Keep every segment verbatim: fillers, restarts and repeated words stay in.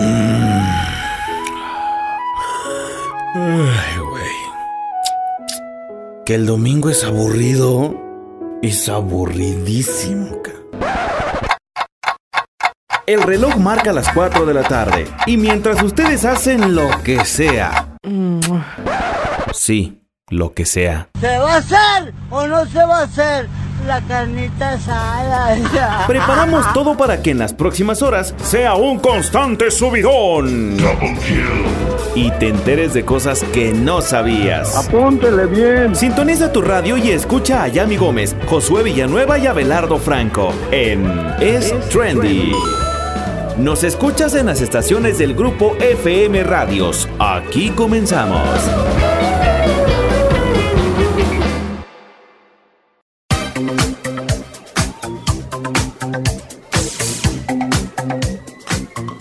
Ay, güey. Que el domingo es aburrido. Es aburridísimo. El reloj marca las cuatro de la tarde. Y mientras ustedes hacen lo que sea. Sí, lo que sea. ¿Se va a hacer o no se va a hacer la carnita asada? Preparamos todo para que en las próximas horas sea un constante subidón. Double kill. Y te enteres de cosas que no sabías. Apúntele bien. Sintoniza tu radio y escucha a Yami Gómez, Josué Villanueva y Abelardo Franco en Es, es Trendy. Trendy. Nos escuchas en las estaciones del grupo F M Radios. Aquí comenzamos.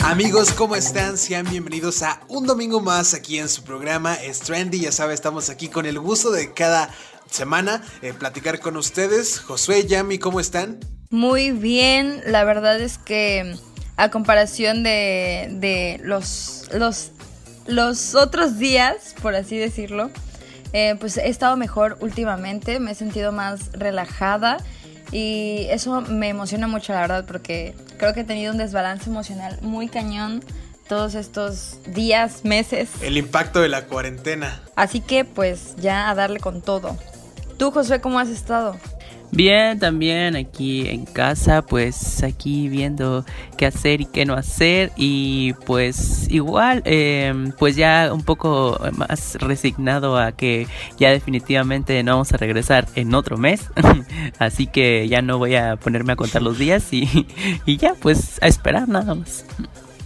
Amigos, ¿cómo están? Sean bienvenidos a un domingo más aquí en su programa Es Trendy. Ya saben, estamos aquí con el gusto de cada semana eh, platicar con ustedes. Josué, Yami, ¿cómo están? Muy bien, la verdad es que a comparación de, de los, los, los otros días, por así decirlo, eh, pues he estado mejor últimamente, me he sentido más relajada. Y eso me emociona mucho, la verdad, porque creo que he tenido un desbalance emocional muy cañón todos estos días, meses. El impacto de la cuarentena. Así que, pues, ya a darle con todo. Tú, Josué, ¿cómo has estado? Bien, también aquí en casa, pues, aquí viendo qué hacer y qué no hacer. Y, pues, igual, eh, pues ya un poco más resignado a que ya definitivamente no vamos a regresar en otro mes. Así que ya no voy a ponerme a contar los días y, y ya, pues, a esperar nada más.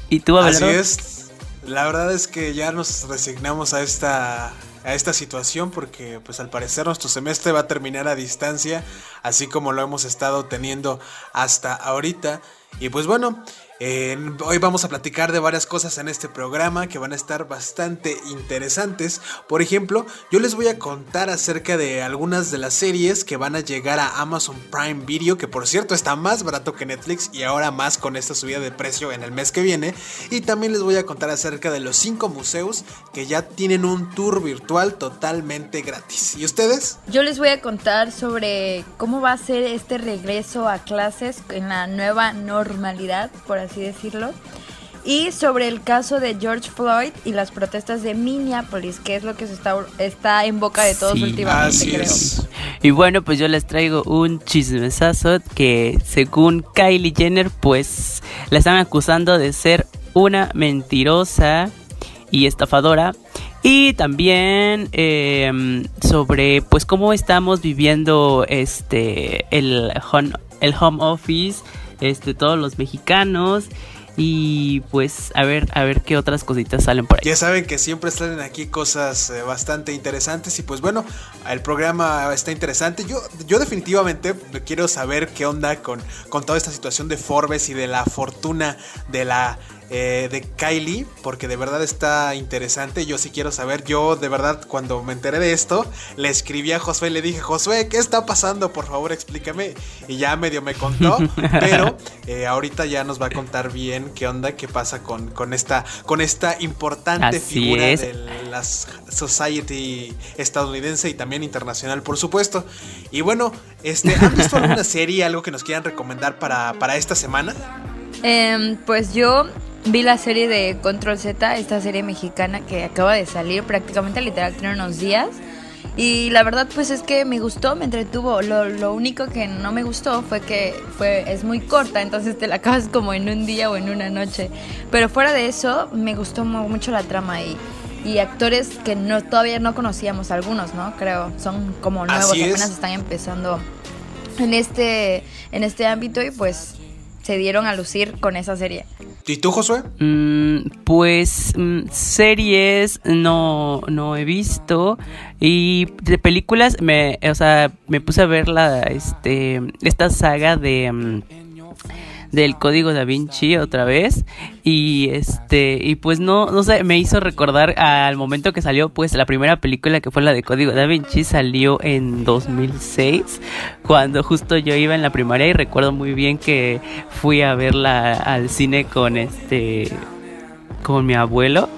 ¿Y tú, Abelardo? Así es. La verdad es que ya nos resignamos a esta... a esta situación porque pues al parecer nuestro semestre va a terminar a distancia, así como lo hemos estado teniendo hasta ahorita. Y pues bueno, eh, hoy vamos a platicar de varias cosas en este programa que van a estar bastante interesantes. Por ejemplo, yo les voy a contar acerca de algunas de las series que van a llegar a Amazon Prime Video, que por cierto está más barato que Netflix y ahora más con esta subida de precio en el mes que viene. Y también les voy a contar acerca de los cinco museos que ya tienen un tour virtual totalmente gratis. ¿Y ustedes? Yo les voy a contar sobre cómo va a ser este regreso a clases en la nueva norma normalidad, por así decirlo, y sobre el caso de George Floyd y las protestas de Minneapolis, que es lo que se está, está en boca de todos, sí, últimamente, creo. Es. Y bueno, pues yo les traigo un chismesazo que según Kylie Jenner, pues la están acusando de ser una mentirosa y estafadora. Y también eh, sobre pues cómo estamos viviendo este el home, el home office. Este, todos los mexicanos. Y pues a ver, a ver qué otras cositas salen por ahí. Ya saben que siempre salen aquí cosas eh, bastante interesantes. Y pues bueno, el programa está interesante. Yo, yo definitivamente quiero saber qué onda con, con toda esta situación de Forbes y de la fortuna de la eh, de Kylie, porque de verdad está interesante. Yo sí quiero saber. Yo de verdad, cuando me enteré de esto, le escribí a Josué y le dije: Josué, ¿qué está pasando? Por favor, explícame. Y ya medio me contó, pero eh, ahorita ya nos va a contar bien qué onda, qué pasa con, con esta con esta importante Así figura es. de la society estadounidense y también internacional, por supuesto. Y bueno, este, ¿han visto alguna serie, algo que nos quieran recomendar para, para esta semana? Eh, pues yo vi la serie de Control Z, esta serie mexicana que acaba de salir prácticamente literal, tiene unos días. Y la verdad pues es que me gustó, me entretuvo. Lo, lo único que no me gustó fue que fue, es muy corta, entonces te la acabas como en un día o en una noche. Pero fuera de eso, me gustó mucho la trama y, y actores que no todavía no conocíamos, algunos, ¿no? Creo, son como nuevos, Así apenas es. están empezando en este, en este ámbito y pues se dieron a lucir con esa serie. ¿Y tú, Josué? Mm, pues mm, series no, no he visto. Y de películas me, o sea, me puse a ver la, este, esta saga de mm, del Código Da Vinci otra vez. Y este y pues no no sé, me hizo recordar al momento que salió pues la primera película, que fue la de Código Da Vinci, salió en dos mil seis, cuando justo yo iba en la primaria, y recuerdo muy bien que fui a verla al cine con este con mi abuelo.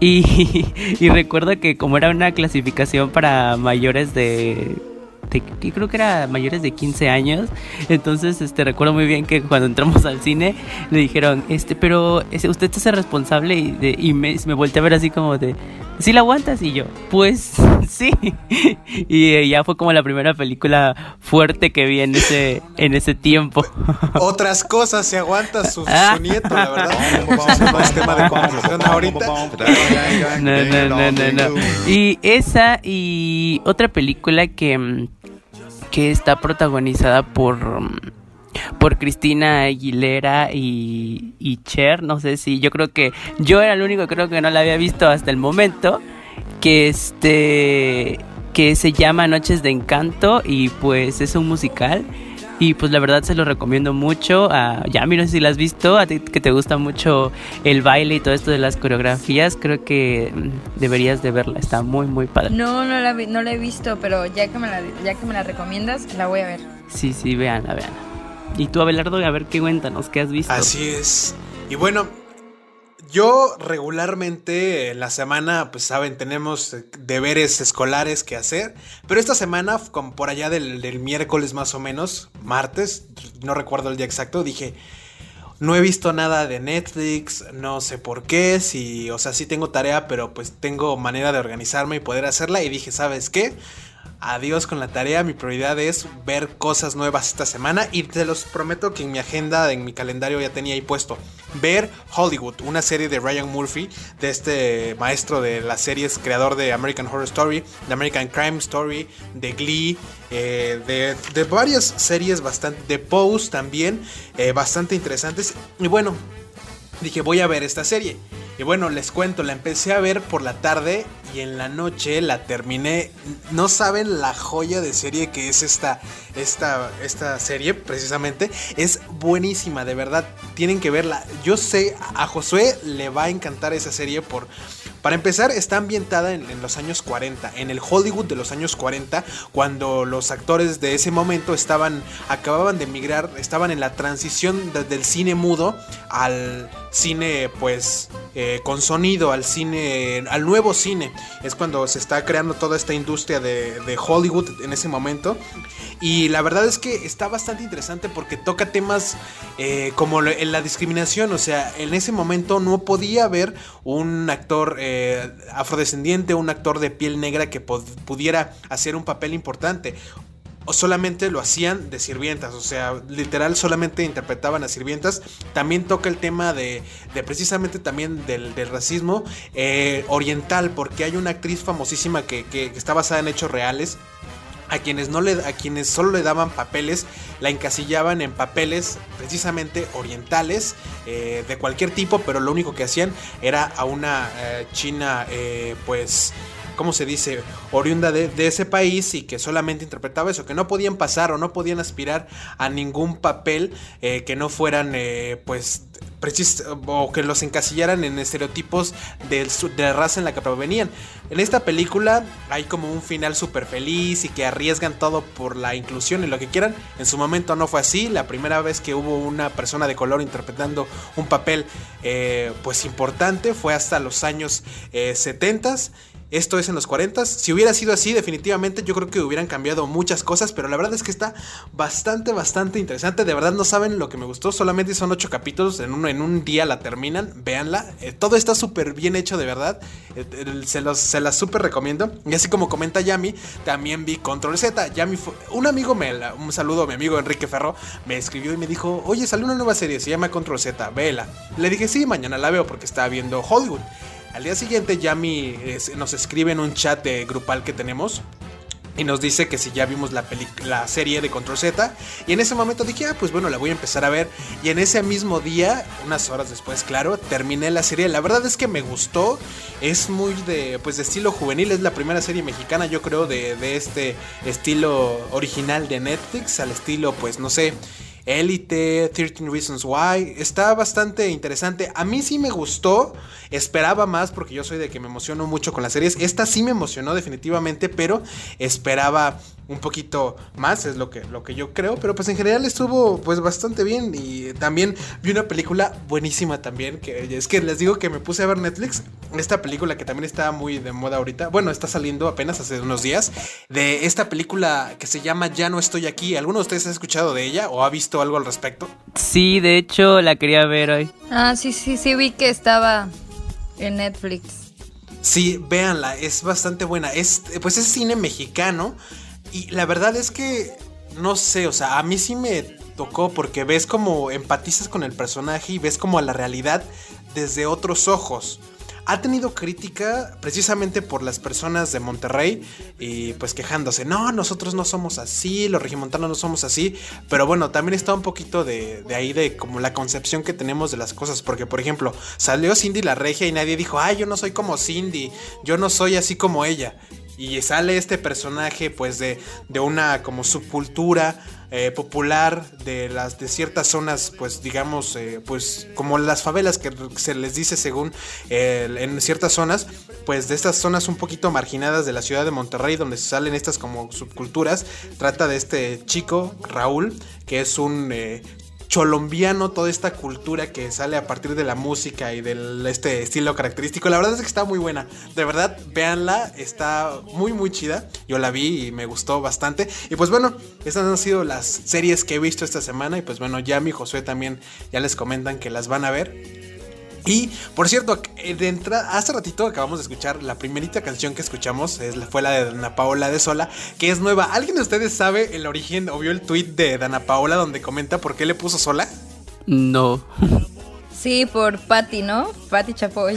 Y, y recuerdo que como era una clasificación para mayores de, de... creo que era mayores de quince años. Entonces, este, recuerdo muy bien que cuando entramos al cine le dijeron, este, pero usted es el responsable. Y, de, y me, me volteé a ver así como de, ¿sí la aguantas? Y yo, pues sí. Y eh, ya fue como la primera película fuerte que vi en ese, en ese tiempo. Otras cosas se aguanta su, su nieto, la verdad. Vamos a más tema de conversación ahorita. No, no, no, no, no. Y esa y otra película que, que está protagonizada por... por Cristina Aguilera y, y Cher, no sé si, yo creo que yo era el único que creo que no la había visto hasta el momento, que este que se llama Noches de Encanto y pues es un musical y pues la verdad se lo recomiendo mucho. A Yami, no sé si la has visto, a ti que te gusta mucho el baile y todo esto de las coreografías, creo que deberías de verla, está muy muy padre. No, no la, no la he visto, pero ya que me la, ya que me la recomiendas, la voy a ver. Sí, sí, véanla, véanla. Y tú, Abelardo, a ver qué cuéntanos, qué has visto. Así es. Y bueno, yo regularmente en la semana, pues saben, tenemos deberes escolares que hacer. Pero esta semana, como por allá del, del miércoles más o menos, martes, no recuerdo el día exacto, dije, no he visto nada de Netflix, no sé por qué, si, o sea, sí tengo tarea, pero pues tengo manera de organizarme y poder hacerla. Y dije, ¿sabes qué? Adiós con la tarea, mi prioridad es ver cosas nuevas esta semana y te los prometo que en mi agenda, en mi calendario ya tenía ahí puesto ver Hollywood, una serie de Ryan Murphy, de este maestro de las series, creador de American Horror Story, de American Crime Story, de Glee, eh, de, de varias series bastante, de Pose también, eh, bastante interesantes. Y bueno, dije, voy a ver esta serie. Y bueno, les cuento, la empecé a ver por la tarde y en la noche la terminé. No saben la joya de serie que es esta, esta, esta serie, precisamente. Es buenísima, de verdad, tienen que verla. Yo sé, a Josué le va a encantar esa serie por... Para empezar, está ambientada en, en los años cuarenta, en el Hollywood de los años cuarenta, cuando los actores de ese momento estaban, acababan de emigrar, estaban en la transición desde el cine mudo al cine, pues, eh, con sonido, al cine, al nuevo cine. Es cuando se está creando toda esta industria de, de Hollywood en ese momento. Y la verdad es que está bastante interesante porque toca temas eh, como la, la discriminación. O sea, en ese momento no podía haber un actor eh, afrodescendiente, un actor de piel negra que pod- pudiera hacer un papel importante. O solamente lo hacían de sirvientas, o sea, literal solamente interpretaban a sirvientas. También toca el tema de, de precisamente también del, del racismo eh, oriental, porque hay una actriz famosísima que, que, que está basada en hechos reales. A quienes, no le, a quienes solo le daban papeles, la encasillaban en papeles precisamente orientales, eh, de cualquier tipo, pero lo único que hacían era a una eh, china, eh, pues, ¿cómo se dice?, oriunda de, de ese país y que solamente interpretaba eso, que no podían pasar o no podían aspirar a ningún papel eh, que no fueran, eh, pues... Precis- o que los encasillaran en estereotipos del su- de la raza en la que provenían. En esta película hay como un final súper feliz y que arriesgan todo por la inclusión y lo que quieran. En su momento no fue así. La primera vez que hubo una persona de color interpretando un papel eh, pues importante fue hasta los años eh, setentas. Esto es en los cuarenta. Si hubiera sido así, definitivamente yo creo que hubieran cambiado muchas cosas. Pero la verdad es que está bastante, bastante interesante. De verdad no saben lo que me gustó. Solamente son ocho capítulos. En un, en un día la terminan. Véanla. Eh, todo está súper bien hecho, de verdad. Eh, eh, se, los, se las súper recomiendo. Y así como comenta Yami, también vi Control Z. Yami fue, un amigo me... La, un saludo a mi amigo Enrique Ferro. Me escribió y me dijo, oye, salió una nueva serie. Se llama Control Z. Véela. Le dije, sí, mañana la veo porque estaba viendo Hollywood. Al día siguiente Yami nos escribe en un chat eh, grupal que tenemos y nos dice que si ya vimos la, peli- la serie de Control Z. Y en ese momento dije, ah, pues bueno, la voy a empezar a ver. Y en ese mismo día, unas horas después, claro, terminé la serie. La verdad es que me gustó. Es muy de, pues, de estilo juvenil. Es la primera serie mexicana, yo creo, de, de este estilo original de Netflix. Al estilo, pues, no sé... Élite, thirteen Reasons Why. Está bastante interesante. A mí sí me gustó. Esperaba más porque yo soy de que me emociono mucho con las series. Esta sí me emocionó definitivamente, pero esperaba un poquito más, es lo que, lo que yo creo. Pero pues en general estuvo pues bastante bien. Y también vi una película buenísima también, que es que les digo que me puse a ver Netflix, esta película que también está muy de moda ahorita. Bueno, está saliendo apenas hace unos días, de esta película que se llama Ya no estoy aquí. ¿Alguno de ustedes ha escuchado de ella o ha visto algo al respecto? Sí, de hecho la quería ver hoy. Ah, sí, sí, sí, vi que estaba en Netflix. Sí, véanla, es bastante buena. Es, pues es cine mexicano. Y la verdad es que, no sé, o sea, a mí sí me tocó porque ves como empatizas con el personaje y ves como a la realidad desde otros ojos. Ha tenido crítica precisamente por las personas de Monterrey y pues quejándose, no, nosotros no somos así, los regimontanos no somos así, pero bueno, también está un poquito de, de ahí de como la concepción que tenemos de las cosas, porque por ejemplo, salió Cindy la Regia y nadie dijo, ay, yo no soy como Cindy, yo no soy así como ella. Y sale este personaje pues de, de una como subcultura eh, popular de las de ciertas zonas, pues digamos, eh, pues como las favelas que se les dice según eh, en ciertas zonas, pues de estas zonas un poquito marginadas de la ciudad de Monterrey, donde salen estas como subculturas. Trata de este chico, Raúl, que es un... Eh, cholombiano, toda esta cultura que sale a partir de la música y del este estilo característico. La verdad es que está muy buena, de verdad, véanla, está muy muy chida, yo la vi y me gustó bastante. Y pues bueno, estas han sido las series que he visto esta semana. Y pues bueno, Yami y Josué también ya les comentan que las van a ver. Y por cierto, de entrada, hace ratito acabamos de escuchar la primerita canción que escuchamos, es, fue la de Dana Paola de Sola, que es nueva. ¿Alguien de ustedes sabe el origen o vio el tweet de Dana Paola donde comenta por qué le puso Sola? No. Sí, por Patty, ¿no? Patty Chapoy.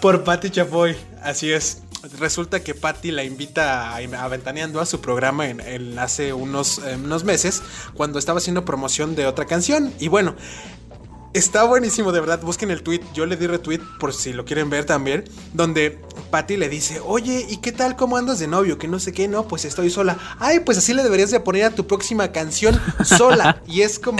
Por Patty Chapoy, así es. Resulta que Patty la invita a, a Ventaneando a su programa en, en hace unos, eh, unos meses, cuando estaba haciendo promoción de otra canción. Y bueno, está buenísimo, de verdad, busquen el tweet, yo le di retweet por si lo quieren ver también, donde Patty le dice, oye, ¿y qué tal? ¿Cómo andas de novio? Que no sé qué, no, pues estoy sola. Ay, pues así le deberías de poner a tu próxima canción, Sola, y es como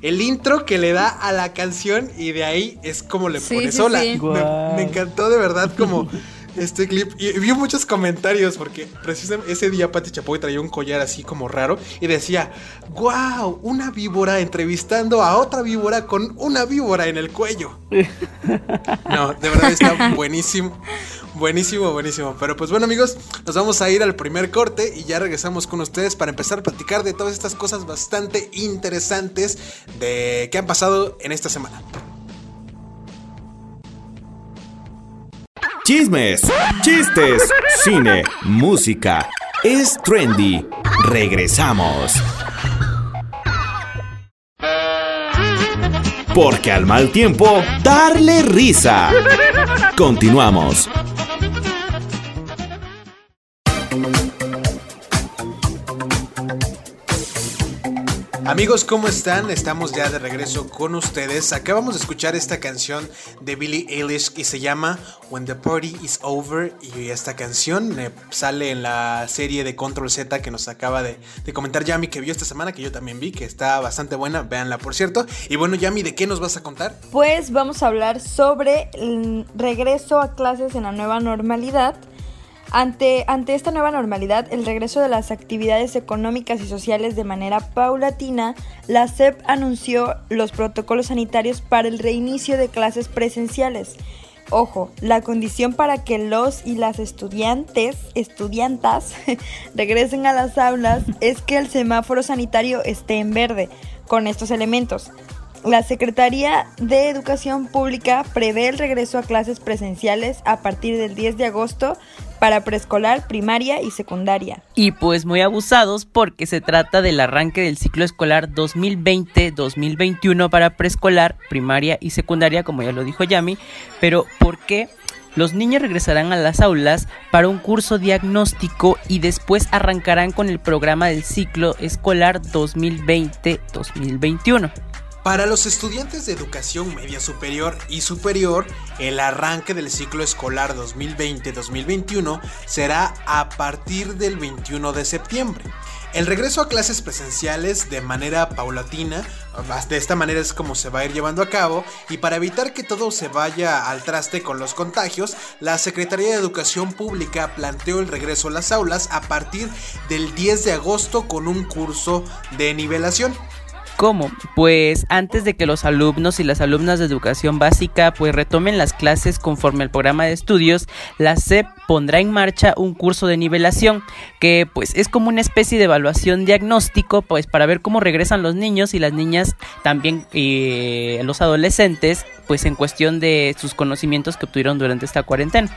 el intro que le da a la canción y de ahí es como le sí, pone sí, Sola. Sí. Wow. Me, me encantó de verdad como... este clip, y vi muchos comentarios porque precisamente ese día Patty Chapoy traía un collar así como raro y decía, wow, una víbora entrevistando a otra víbora con una víbora en el cuello. No, de verdad está buenísimo, buenísimo, buenísimo. Pero pues bueno, amigos, nos vamos a ir al primer corte y ya regresamos con ustedes para empezar a platicar de todas estas cosas bastante interesantes de que han pasado en esta semana. Chismes, chistes, cine, música, Es Trendy. Regresamos. Porque al mal tiempo, darle risa. Continuamos. Amigos, ¿cómo están? Estamos ya de regreso con ustedes. Acabamos de escuchar esta canción de Billie Eilish y se llama When the Party is Over. Y esta canción eh, sale en la serie de Control Z que nos acaba de, de comentar Yami, que vio esta semana, que yo también vi, que está bastante buena. Véanla, por cierto. Y bueno, Yami, ¿de qué nos vas a contar? Pues vamos a hablar sobre el regreso a clases en la nueva normalidad. Ante, ante esta nueva normalidad, el regreso de las actividades económicas y sociales de manera paulatina, la S E P anunció los protocolos sanitarios para el reinicio de clases presenciales. Ojo, la condición para que los y las estudiantes, estudiantas, regresen a las aulas es que el semáforo sanitario esté en verde con estos elementos. La Secretaría de Educación Pública prevé el regreso a clases presenciales a partir del diez de agosto para preescolar, primaria y secundaria. Y pues muy abusados porque se trata del arranque del ciclo escolar dos mil veinte dos mil veintiuno para preescolar, primaria y secundaria, como ya lo dijo Yami. Pero ¿por qué? Los niños regresarán a las aulas para un curso diagnóstico y después arrancarán con el programa del ciclo escolar dos mil veinte dos mil veintiuno. Para los estudiantes de educación media superior y superior, el arranque del ciclo escolar dos mil veinte dos mil veintiuno será a partir del veintiuno de septiembre. El regreso a clases presenciales de manera paulatina, de esta manera es como se va a ir llevando a cabo, y para evitar que todo se vaya al traste con los contagios, la Secretaría de Educación Pública planteó el regreso a las aulas a partir del diez de agosto con un curso de nivelación. ¿Cómo? Pues antes de que los alumnos y las alumnas de educación básica pues retomen las clases conforme al programa de estudios, la S E P pondrá en marcha un curso de nivelación que pues es como una especie de evaluación diagnóstico pues para ver cómo regresan los niños y las niñas, también eh, los adolescentes, pues en cuestión de sus conocimientos que obtuvieron durante esta cuarentena.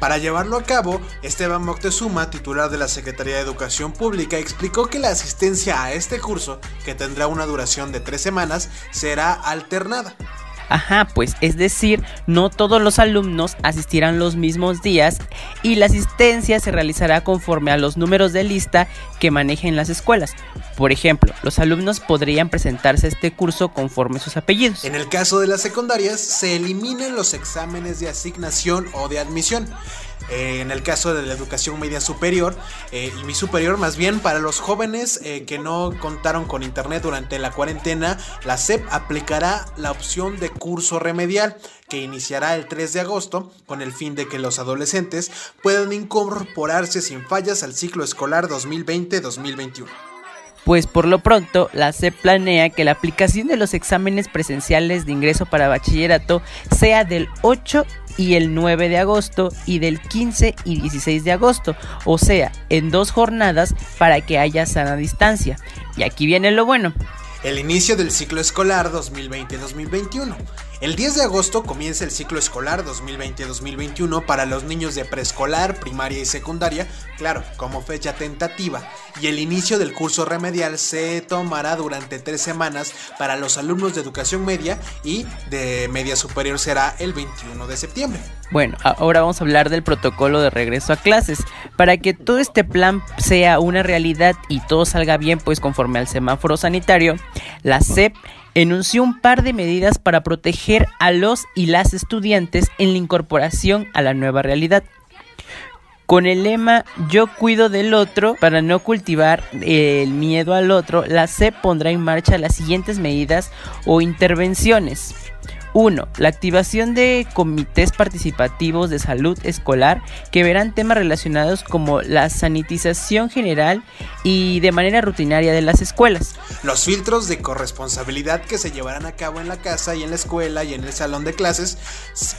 Para llevarlo a cabo, Esteban Moctezuma, titular de la Secretaría de Educación Pública, explicó que la asistencia a este curso, que tendrá una duración de tres semanas, será alternada. Ajá, pues es decir, no todos los alumnos asistirán los mismos días y la asistencia se realizará conforme a los números de lista que manejen las escuelas. Por ejemplo, los alumnos podrían presentarse a este curso conforme sus apellidos. En el caso de las secundarias, se eliminan los exámenes de asignación o de admisión. Eh, en el caso de la educación media superior eh, y mi superior más bien, para los jóvenes eh, que no contaron con internet durante la cuarentena, la S E P aplicará la opción de curso remedial que iniciará el tres de agosto con el fin de que los adolescentes puedan incorporarse sin fallas al ciclo escolar dos mil veinte dos mil veintiuno. Pues por lo pronto, la S E P planea que la aplicación de los exámenes presenciales de ingreso para bachillerato sea del ocho y el nueve de agosto y del quince y dieciséis de agosto, o sea, en dos jornadas para que haya sana distancia. Y aquí viene lo bueno. El inicio del ciclo escolar dos mil veinte dos mil veintiuno. El diez de agosto comienza el ciclo escolar dos mil veinte dos mil veintiuno para los niños de preescolar, primaria y secundaria, claro, como fecha tentativa, y el inicio del curso remedial se tomará durante tres semanas para los alumnos de educación media, y de media superior será el veintiuno de septiembre. Bueno, ahora vamos a hablar del protocolo de regreso a clases. Para que todo este plan sea una realidad y todo salga bien, pues conforme al semáforo sanitario, la S E P enunció un par de medidas para proteger a los y las estudiantes en la incorporación a la nueva realidad. Con el lema "Yo cuido del otro", para no cultivar el miedo al otro, la S E P pondrá en marcha las siguientes medidas o intervenciones. uno. La activación de comités participativos de salud escolar que verán temas relacionados como la sanitización general y de manera rutinaria de las escuelas. Los filtros de corresponsabilidad que se llevarán a cabo en la casa y en la escuela y en el salón de clases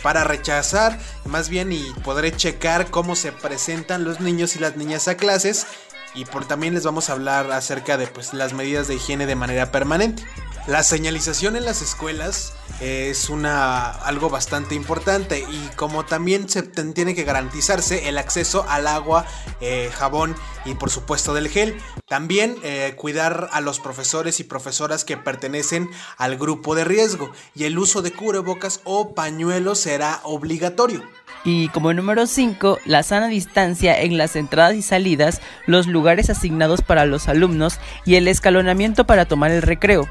para rechazar, más bien, y podré checar cómo se presentan los niños y las niñas a clases. Y por también les vamos a hablar acerca de pues, las medidas de higiene de manera permanente. La señalización en las escuelas es una, algo bastante importante, y como también se tiene que garantizarse el acceso al agua, eh, jabón y por supuesto del gel. También eh, cuidar a los profesores y profesoras que pertenecen al grupo de riesgo, y el uso de cubrebocas o pañuelos será obligatorio. Y como número cinco, la sana distancia en las entradas y salidas, los lugares asignados para los alumnos y el escalonamiento para tomar el recreo.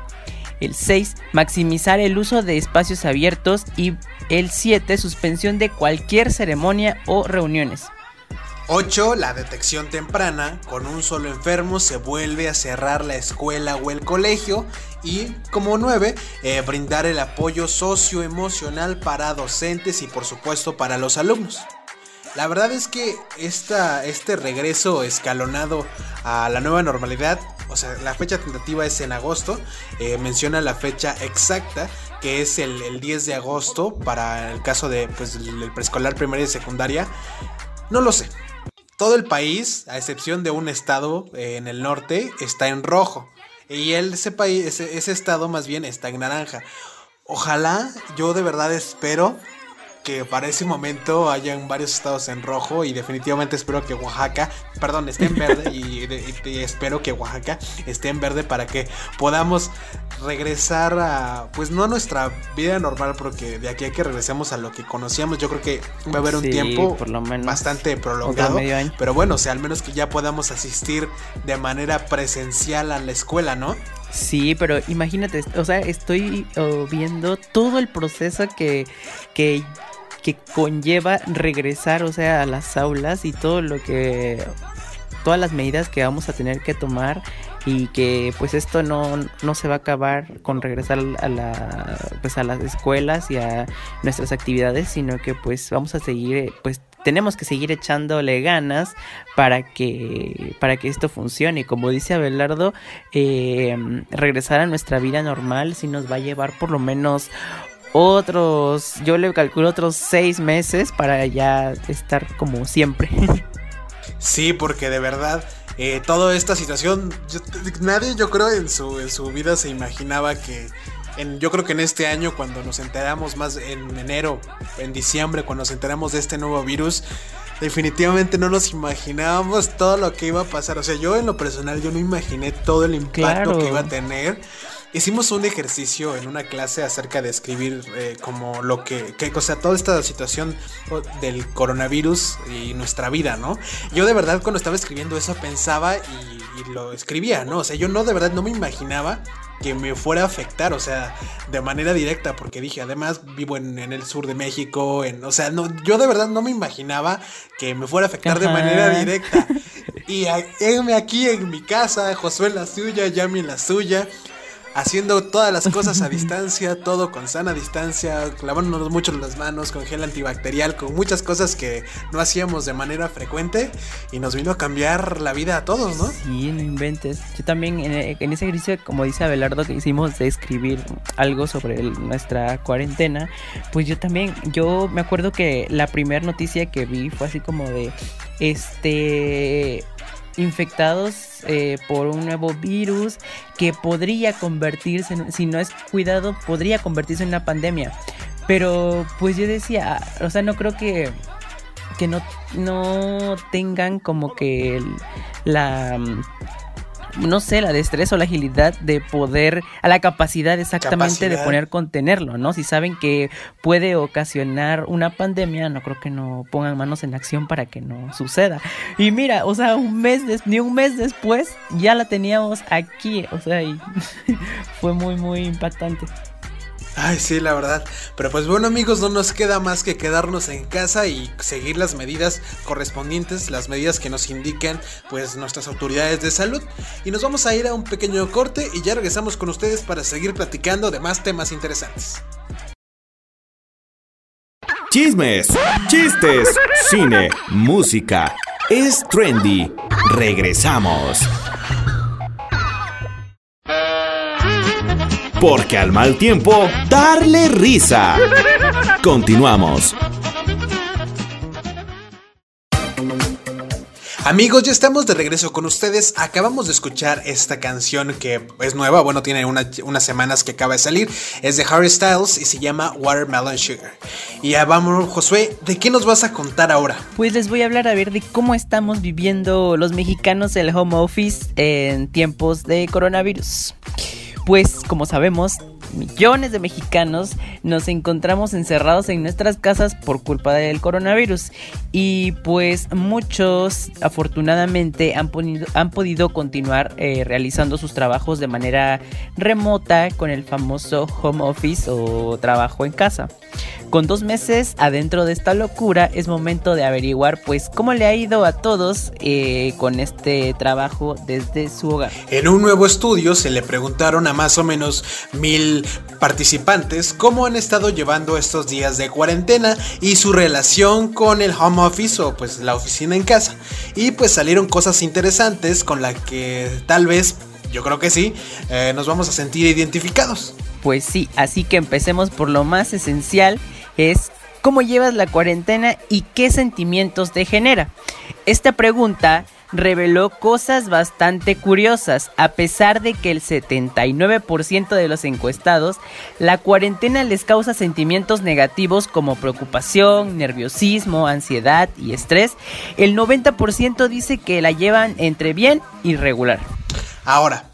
El seis, maximizar el uso de espacios abiertos, y el siete, suspensión de cualquier ceremonia o reuniones. ocho. La detección temprana. Con un solo enfermo se vuelve a cerrar la escuela o el colegio. Y como nueve, eh, brindar el apoyo socioemocional para docentes y por supuesto para los alumnos. La verdad es que esta, este regreso escalonado a la nueva normalidad, o sea, la fecha tentativa es en agosto, eh, menciona la fecha exacta, que es el, el diez de agosto para el caso de pues, el preescolar, primaria y secundaria. No lo sé. Todo el país, a excepción de un estado eh, en el norte, está en rojo. Y él, ese, país, ese, ese estado más bien está en naranja. Ojalá, yo de verdad espero que para ese momento hayan varios estados en rojo, y definitivamente espero que Oaxaca, perdón, esté en verde, y, y, y espero que Oaxaca esté en verde para que podamos regresar a, pues no a nuestra vida normal, porque de aquí a que regresemos a lo que conocíamos, yo creo que va a haber un sí, tiempo por lo menos bastante prolongado, pero bueno, o sea, al menos que ya podamos asistir de manera presencial a la escuela, ¿no? Sí, pero imagínate, o sea, estoy viendo todo el proceso que, que, que conlleva regresar, o sea, a las aulas y todo lo que todas las medidas que vamos a tener que tomar y que pues esto no, no se va a acabar con regresar a la, pues a las escuelas y a nuestras actividades, sino que pues vamos a seguir, pues tenemos que seguir echándole ganas para que, para que esto funcione. Como dice Abelardo, eh, regresar a nuestra vida normal sí nos va a llevar por lo menos otros, yo le calculo otros seis meses para ya estar como siempre. Sí, porque de verdad eh, toda esta situación, yo, nadie yo creo en su, en su vida se imaginaba que, en, yo creo que en este año cuando nos enteramos más en enero, en diciembre cuando nos enteramos de este nuevo virus, definitivamente no nos imaginábamos todo lo que iba a pasar. O sea, yo en lo personal yo no imaginé todo el impacto, claro, que iba a tener. Hicimos un ejercicio en una clase acerca de escribir eh, como lo que, que, o sea, toda esta situación del coronavirus y nuestra vida, ¿no? Yo de verdad cuando estaba escribiendo eso pensaba y, y lo escribía, ¿no? O sea, yo no, de verdad no me imaginaba que me fuera a afectar, o sea, de manera directa, porque dije, además vivo en, en el sur de México, en, o sea, no, yo de verdad no me imaginaba que me fuera a afectar, ajá, de manera directa. Y heme aquí en mi casa, Josué en la suya, Yami en la suya, haciendo todas las cosas a distancia, todo con sana distancia, lavándonos mucho las manos con gel antibacterial, con muchas cosas que no hacíamos de manera frecuente y nos vino a cambiar la vida a todos, ¿no? Sí, no inventes. Yo también en, en ese ejercicio, como dice Abelardo, que hicimos de escribir algo sobre el, nuestra cuarentena, pues yo también, yo me acuerdo que la primera noticia que vi fue así como de, este... infectados eh, por un nuevo virus que podría convertirse, en, si no es cuidado, podría convertirse en una pandemia. Pero pues yo decía, o sea, no creo que, que no, no tengan como que el, la... no sé, la destreza o la agilidad de poder, a la capacidad exactamente capacidad. de poder contenerlo, ¿no? Si saben que puede ocasionar una pandemia, no creo que no pongan manos en acción para que no suceda. Y mira, o sea, un mes, des- ni un mes después ya la teníamos aquí, o sea, y fue muy, muy impactante. Ay, sí, la verdad. Pero pues bueno, amigos, no nos queda más que quedarnos en casa y seguir las medidas correspondientes, las medidas que nos indican pues nuestras autoridades de salud. Y nos vamos a ir a un pequeño corte y ya regresamos con ustedes para seguir platicando de más temas interesantes. Chismes, chistes, cine, música. Es Trendy. Regresamos. Porque al mal tiempo, darle risa. Continuamos. Amigos, ya estamos de regreso con ustedes. Acabamos de escuchar esta canción que es nueva, bueno, tiene una, unas semanas que acaba de salir. Es de Harry Styles y se llama Watermelon Sugar. Y ya vamos, Josué, ¿de qué nos vas a contar ahora? Pues les voy a hablar a ver de cómo estamos viviendo los mexicanos el home office en tiempos de coronavirus. Pues, como sabemos, millones de mexicanos nos encontramos encerrados en nuestras casas por culpa del coronavirus. Y pues muchos, afortunadamente, han, ponido, han podido continuar eh, realizando sus trabajos de manera remota con el famoso home office o trabajo en casa. Con dos meses adentro de esta locura, es momento de averiguar pues cómo le ha ido a todos eh, con este trabajo desde su hogar. En un nuevo estudio se le preguntaron a más o menos mil participantes cómo han estado llevando estos días de cuarentena y su relación con el home office o pues la oficina en casa. Y pues salieron cosas interesantes con las que tal vez, yo creo que sí, eh, nos vamos a sentir identificados. Pues sí, así que empecemos por lo más esencial, es cómo llevas la cuarentena y qué sentimientos te genera. Esta pregunta reveló cosas bastante curiosas. A pesar de que el setenta y nueve por ciento de los encuestados, la cuarentena les causa sentimientos negativos como preocupación, nerviosismo, ansiedad y estrés, el noventa por ciento dice que la llevan entre bien y regular. Ahora,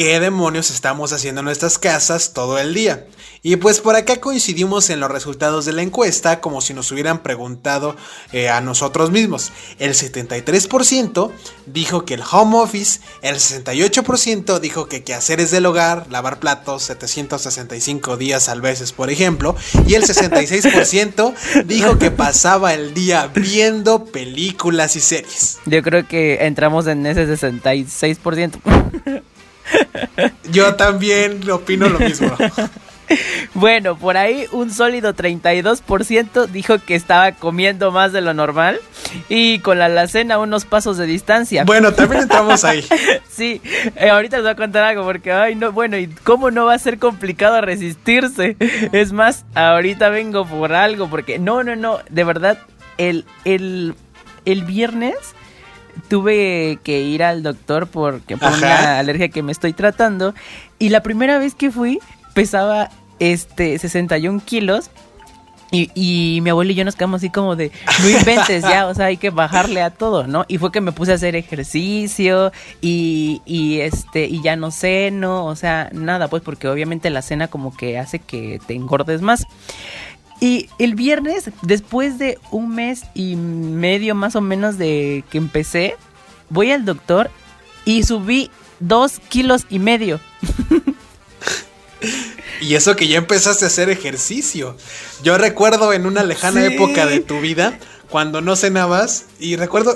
qué demonios estamos haciendo en nuestras casas todo el día. Y pues por acá coincidimos en los resultados de la encuesta como si nos hubieran preguntado eh, a nosotros mismos. El setenta y tres por ciento dijo que el home office, el sesenta y ocho por ciento dijo que quehaceres del hogar, lavar platos setecientos sesenta y cinco días al veces, por ejemplo, y el sesenta y seis por ciento dijo que pasaba el día viendo películas y series. Yo creo que entramos en ese sesenta y seis por ciento. Yo también opino lo mismo. Bueno, por ahí un sólido treinta y dos por ciento dijo que estaba comiendo más de lo normal y con la alacena a unos pasos de distancia. Bueno, también entramos ahí. Sí, eh, ahorita les voy a contar algo porque, ay, no, bueno, ¿y cómo no va a ser complicado resistirse? Es más, ahorita vengo por algo porque, no, no, no, de verdad, el, el, el viernes... tuve que ir al doctor porque por una alergia que me estoy tratando. Y la primera vez que fui pesaba este sesenta y uno kilos. Y, y mi abuelo y yo nos quedamos así como de, no inventes ya, o sea, hay que bajarle a todo, ¿no? Y fue que me puse a hacer ejercicio y, y este, y ya no ceno, o sea, nada, pues porque obviamente la cena como que hace que te engordes más. Y el viernes, después de un mes y medio más o menos de que empecé, voy al doctor y subí dos kilos y medio. Y eso que ya empezaste a hacer ejercicio. Yo recuerdo en una lejana sí. época de tu vida... cuando no cenabas, y recuerdo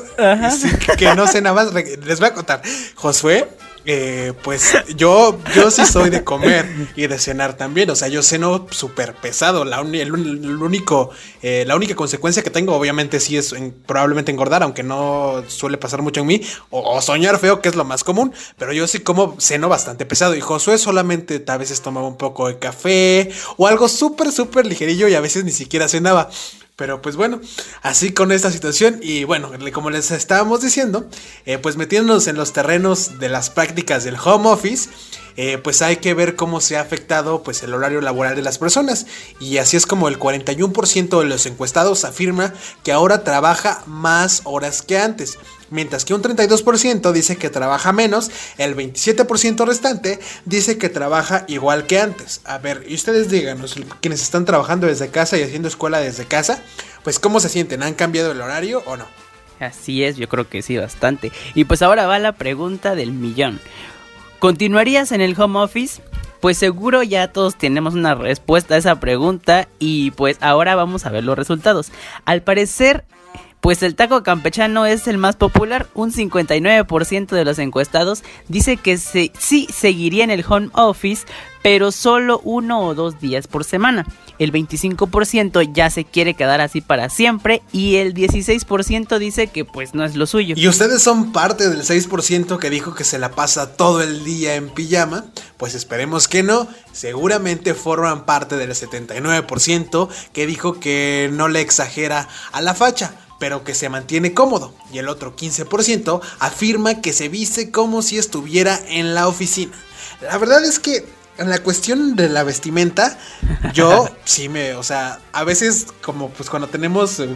sí, que no cenabas, les voy a contar, Josué, eh, pues yo yo sí soy de comer y de cenar también, o sea, yo ceno súper pesado, la, un, el, el único, eh, la única consecuencia que tengo, obviamente sí es en, probablemente engordar, aunque no suele pasar mucho en mí, o, o soñar feo, que es lo más común, pero yo sí como ceno bastante pesado, y Josué solamente a veces tomaba un poco de café, o algo súper, súper ligerillo, y a veces ni siquiera cenaba. Pero pues bueno, así con esta situación y bueno, como les estábamos diciendo, eh, pues metiéndonos en los terrenos de las prácticas del home office, eh, pues hay que ver cómo se ha afectado pues el horario laboral de las personas y así es como el cuarenta y uno por ciento de los encuestados afirma que ahora trabaja más horas que antes. Mientras que un treinta y dos por ciento dice que trabaja menos, el veintisiete por ciento restante dice que trabaja igual que antes. A ver, y ustedes díganos, quienes están trabajando desde casa y haciendo escuela desde casa, pues ¿cómo se sienten? ¿Han cambiado el horario o no? Así es, yo creo que sí, bastante. Y pues ahora va la pregunta del millón. ¿Continuarías en el home office? Pues seguro ya todos tenemos una respuesta a esa pregunta y pues ahora vamos a ver los resultados. Al parecer... pues el taco campechano es el más popular, un cincuenta y nueve por ciento de los encuestados dice que se, sí seguiría en el home office, pero solo uno o dos días por semana. El veinticinco por ciento ya se quiere quedar así para siempre y el dieciséis por ciento dice que pues no es lo suyo. Y ustedes son parte del seis por ciento que dijo que se la pasa todo el día en pijama, pues esperemos que no, seguramente forman parte del setenta y nueve por ciento que dijo que no le exagera a la facha, pero que se mantiene cómodo, y el otro quince por ciento afirma que se viste como si estuviera en la oficina. La verdad es que en la cuestión de la vestimenta, yo sí me, o sea, a veces como pues cuando tenemos eh,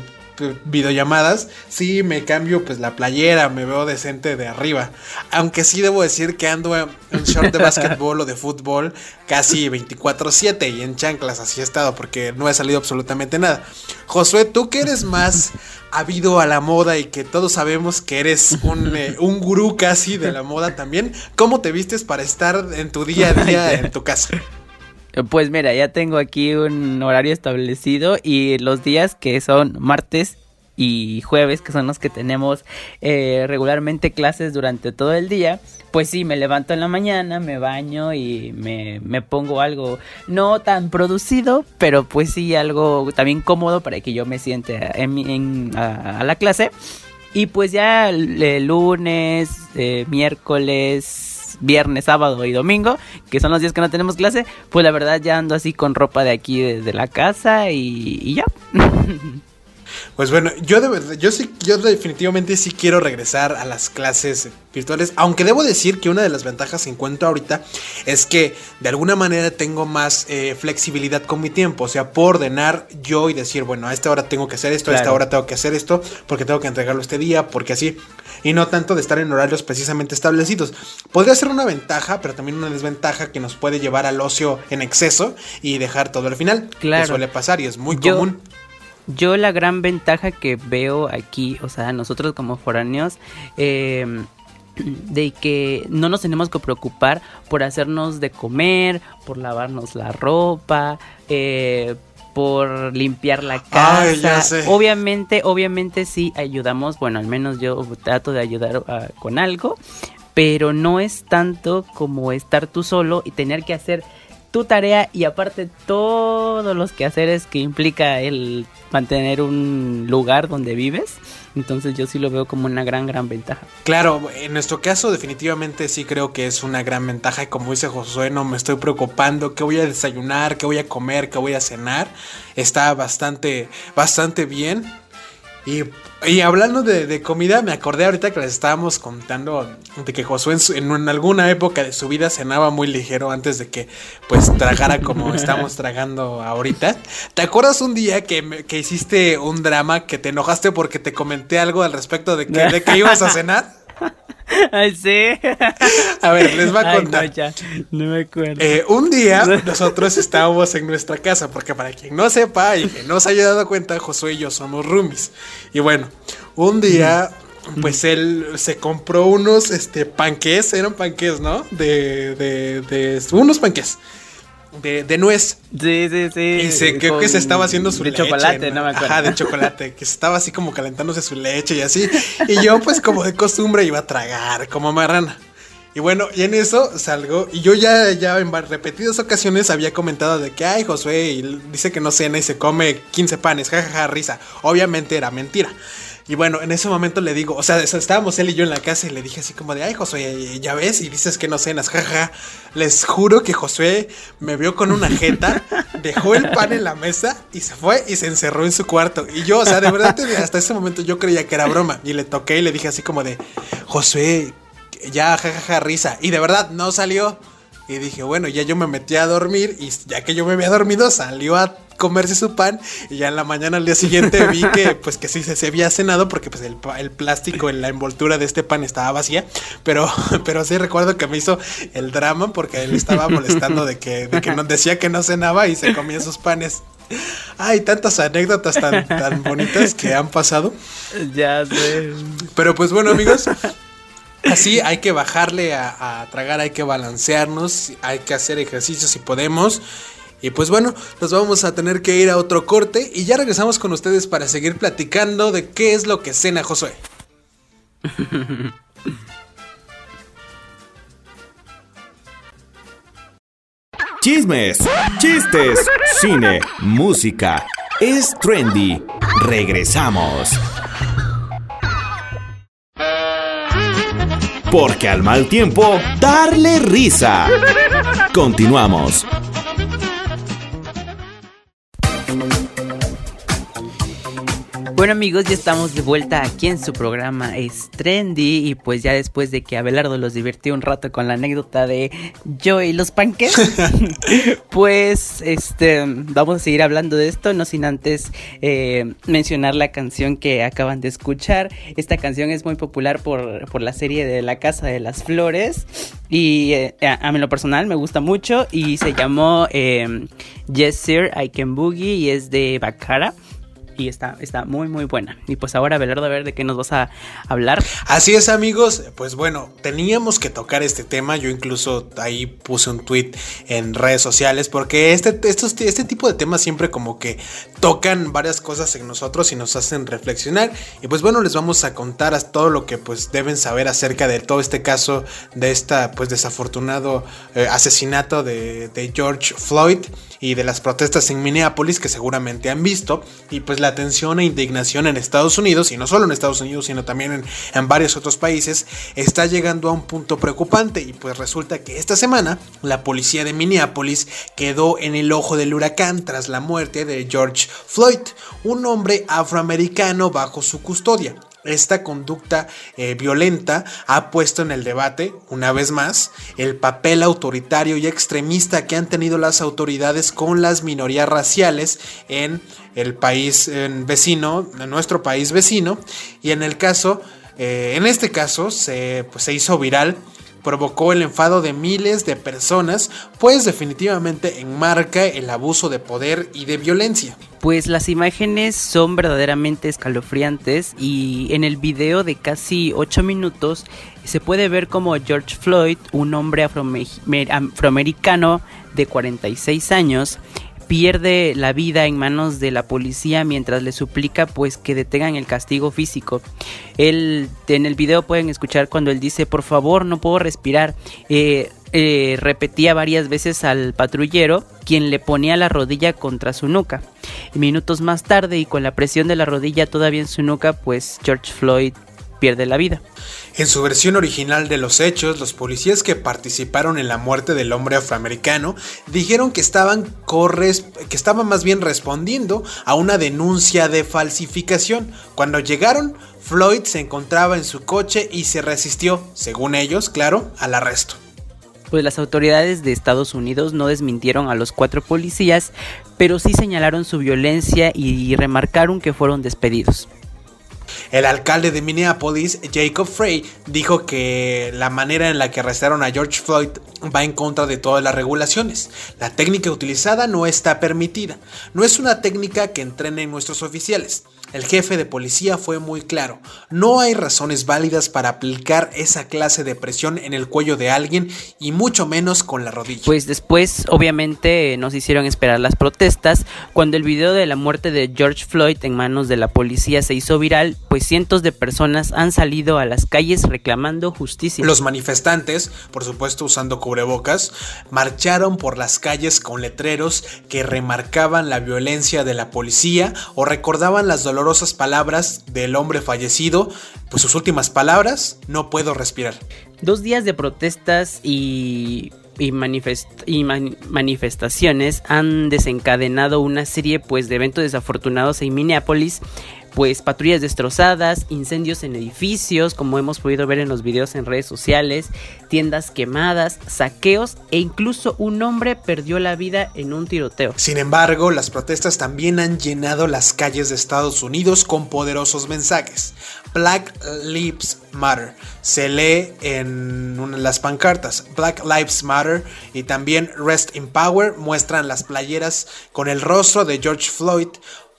videollamadas, sí me cambio pues la playera, me veo decente de arriba, aunque sí debo decir que ando en, en short de básquetbol o de fútbol casi veinticuatro siete y en chanclas, así he estado porque no he salido absolutamente nada. Josué, tú que eres más... habido a la moda y que todos sabemos que eres un, eh, un gurú casi de la moda también, ¿cómo te vistes para estar en tu día a día en tu casa? Pues mira, ya tengo aquí un horario establecido y los días que son martes y jueves, que son los que tenemos eh, regularmente clases durante todo el día, pues sí, me levanto en la mañana, me baño y me, me pongo algo no tan producido, pero pues sí algo también cómodo para que yo me siente en, en, a, a la clase. Y pues ya el, el lunes, eh, miércoles, viernes, sábado y domingo, que son los días que no tenemos clase, pues la verdad ya ando así con ropa de aquí desde la casa y, y ya. Pues bueno, yo de verdad, yo sí, yo definitivamente sí quiero regresar a las clases virtuales, aunque debo decir que una de las ventajas que encuentro ahorita es que de alguna manera tengo más eh, flexibilidad con mi tiempo, o sea, puedo ordenar yo y decir, bueno, a esta hora tengo que hacer esto, claro. A esta hora tengo que hacer esto, porque tengo que entregarlo este día, porque así, y no tanto de estar en horarios precisamente establecidos. Podría ser una ventaja, pero también una desventaja que nos puede llevar al ocio en exceso y dejar todo al final. Claro. Que suele pasar y es muy yo, común. Yo la gran ventaja que veo aquí, o sea, nosotros como foráneos, eh... de que no nos tenemos que preocupar por hacernos de comer, por lavarnos la ropa, eh, por limpiar la casa. Ay, ya sé. Obviamente, obviamente sí ayudamos, bueno, al menos yo trato de ayudar uh, con algo, pero no es tanto como estar tú solo y tener que hacer tu tarea y aparte todos los quehaceres que implica el mantener un lugar donde vives. Entonces yo sí lo veo como una gran, gran ventaja. Claro, en nuestro caso definitivamente sí creo que es una gran ventaja. Y como dice Josué, no me estoy preocupando qué voy a desayunar, qué voy a comer, qué voy a cenar. Está bastante, bastante bien. Y, y hablando de, de comida, me acordé ahorita que les estábamos contando de que Josué en, su, en, en alguna época de su vida cenaba muy ligero antes de que pues tragara como estamos tragando ahorita. ¿Te acuerdas un día que, que hiciste un drama, que te enojaste porque te comenté algo al respecto de que, de que ibas a cenar? Ay, sí. A ver, les va a contar. Ay, no, ya. No me acuerdo. Eh, un día nosotros estábamos en nuestra casa, porque para quien no sepa y que no se haya dado cuenta, Josué y yo somos roomies. Y bueno, un día, pues él se compró unos este, panqués, eran panqués, ¿no? De, de, de unos panqués. De, de nuez. Sí, sí, sí. Y se, creo que se estaba haciendo su de leche. De chocolate, no, no me acuerdo. Ajá, de chocolate. Que estaba así como calentándose su leche y así. Y yo, pues, como de costumbre, iba a tragar como marrana. Y bueno, y en eso salgo. Y yo ya, ya en repetidas ocasiones había comentado de que, ay, Josué, y dice que no cena y se come quince panes. Jajaja, ja, ja, risa. Obviamente era mentira. Y bueno, en ese momento le digo, o sea, estábamos él y yo en la casa y le dije así como de, ay, Josué, ya ves, y dices que no cenas, jaja. Les juro que Josué me vio con una jeta, dejó el pan en la mesa y se fue y se encerró en su cuarto. Y yo, o sea, de verdad, hasta ese momento yo creía que era broma. Y le toqué y le dije así como de, Josué, ya, jajaja, risa. Y de verdad, no salió. Y dije, bueno, ya yo me metí a dormir y ya que yo me había dormido, salió a comerse su pan y ya en la mañana al día siguiente vi que pues que sí se, se había cenado porque pues el, el plástico en la envoltura de este pan estaba vacía, pero, pero sí recuerdo que me hizo el drama porque él estaba molestando de que, de que nos decía que no cenaba y se comía sus panes. Hay tantas anécdotas tan, tan bonitas que han pasado. Ya sé. Pero pues bueno, amigos, así hay que bajarle a, a tragar, hay que balancearnos, hay que hacer ejercicio si podemos. Y pues bueno, nos vamos a tener que ir a otro corte y ya regresamos con ustedes para seguir platicando de qué es lo que cena Josué. Chismes, chistes, cine, música, es trendy. Regresamos. Porque al mal tiempo, darle risa. Continuamos. Bueno, amigos, ya estamos de vuelta aquí en su programa Es Trendy. Y pues ya después de que Abelardo los divirtió un rato con la anécdota de yo y los panques, pues este vamos a seguir hablando de esto, no sin antes eh, mencionar la canción que acaban de escuchar. Esta canción es muy popular por, por la serie de La Casa de las Flores. Y eh, a, a mí lo personal me gusta mucho. Y se llamó eh, Yes Sir, I Can Boogie y es de Baccara. Y está, está muy, muy buena. Y pues ahora, Abelardo, a ver de qué nos vas a hablar. Así es, amigos. Pues bueno, teníamos que tocar este tema. Yo incluso ahí puse un tweet en redes sociales porque este, estos, este tipo de temas siempre como que tocan varias cosas en nosotros y nos hacen reflexionar. Y pues bueno, les vamos a contar todo lo que pues deben saber acerca de todo este caso, de esta pues desafortunado eh, asesinato de, de George Floyd y de las protestas en Minneapolis que seguramente han visto. Y pues la atención e indignación en Estados Unidos, y no solo en Estados Unidos, sino también en, en varios otros países, está llegando a un punto preocupante. Y pues resulta que esta semana la policía de Minneapolis quedó en el ojo del huracán tras la muerte de George Floyd, un hombre afroamericano bajo su custodia. Esta conducta eh, violenta ha puesto en el debate, una vez más, el papel autoritario y extremista que han tenido las autoridades con las minorías raciales en el país en vecino, en nuestro país vecino, y en el caso Eh, en este caso se, pues, se hizo viral, provocó el enfado de miles de personas, pues definitivamente enmarca el abuso de poder y de violencia. Pues las imágenes son verdaderamente escalofriantes y en el video de casi ocho minutos se puede ver como George Floyd, un hombre afrome- afroamericano de cuarenta y seis años, pierde la vida en manos de la policía mientras le suplica pues que detengan el castigo físico. Él, en el video pueden escuchar cuando él dice: por favor, no puedo respirar. Eh, eh, repetía varias veces al patrullero, quien le ponía la rodilla contra su nuca. Minutos más tarde, y con la presión de la rodilla todavía en su nuca, pues George Floyd pierde la vida. En su versión original de los hechos, los policías que participaron en la muerte del hombre afroamericano dijeron que estaban, corres- que estaban más bien respondiendo a una denuncia de falsificación. Cuando llegaron, Floyd se encontraba en su coche y se resistió, según ellos, claro, al arresto. Pues las autoridades de Estados Unidos no desmintieron a los cuatro policías, pero sí señalaron su violencia y remarcaron que fueron despedidos. El alcalde de Minneapolis, Jacob Frey, dijo que la manera en la que arrestaron a George Floyd va en contra de todas las regulaciones. La técnica utilizada no está permitida. No es una técnica que entrenen nuestros oficiales. El jefe de policía fue muy claro. No hay razones válidas para aplicar esa clase de presión en el cuello de alguien y mucho menos con la rodilla. Pues después, obviamente, nos hicieron esperar las protestas. Cuando el video de la muerte de George Floyd en manos de la policía se hizo viral, pues cientos de personas han salido a las calles reclamando justicia. Los manifestantes, por supuesto usando cubrebocas, marcharon por las calles con letreros que remarcaban la violencia de la policía o recordaban las dolorosas palabras del hombre fallecido, pues sus últimas palabras: no puedo respirar. Dos días de protestas y... y, manifest- y man- manifestaciones han desencadenado una serie pues de eventos desafortunados en Minneapolis, pues patrullas destrozadas, incendios en edificios, como hemos podido ver en los videos en redes sociales, tiendas quemadas, saqueos e incluso un hombre perdió la vida en un tiroteo. Sin embargo, las protestas también han llenado las calles de Estados Unidos con poderosos mensajes. Black Lives Matter se lee en una de las pancartas. Black Lives Matter y también Rest in Power muestran las playeras con el rostro de George Floyd,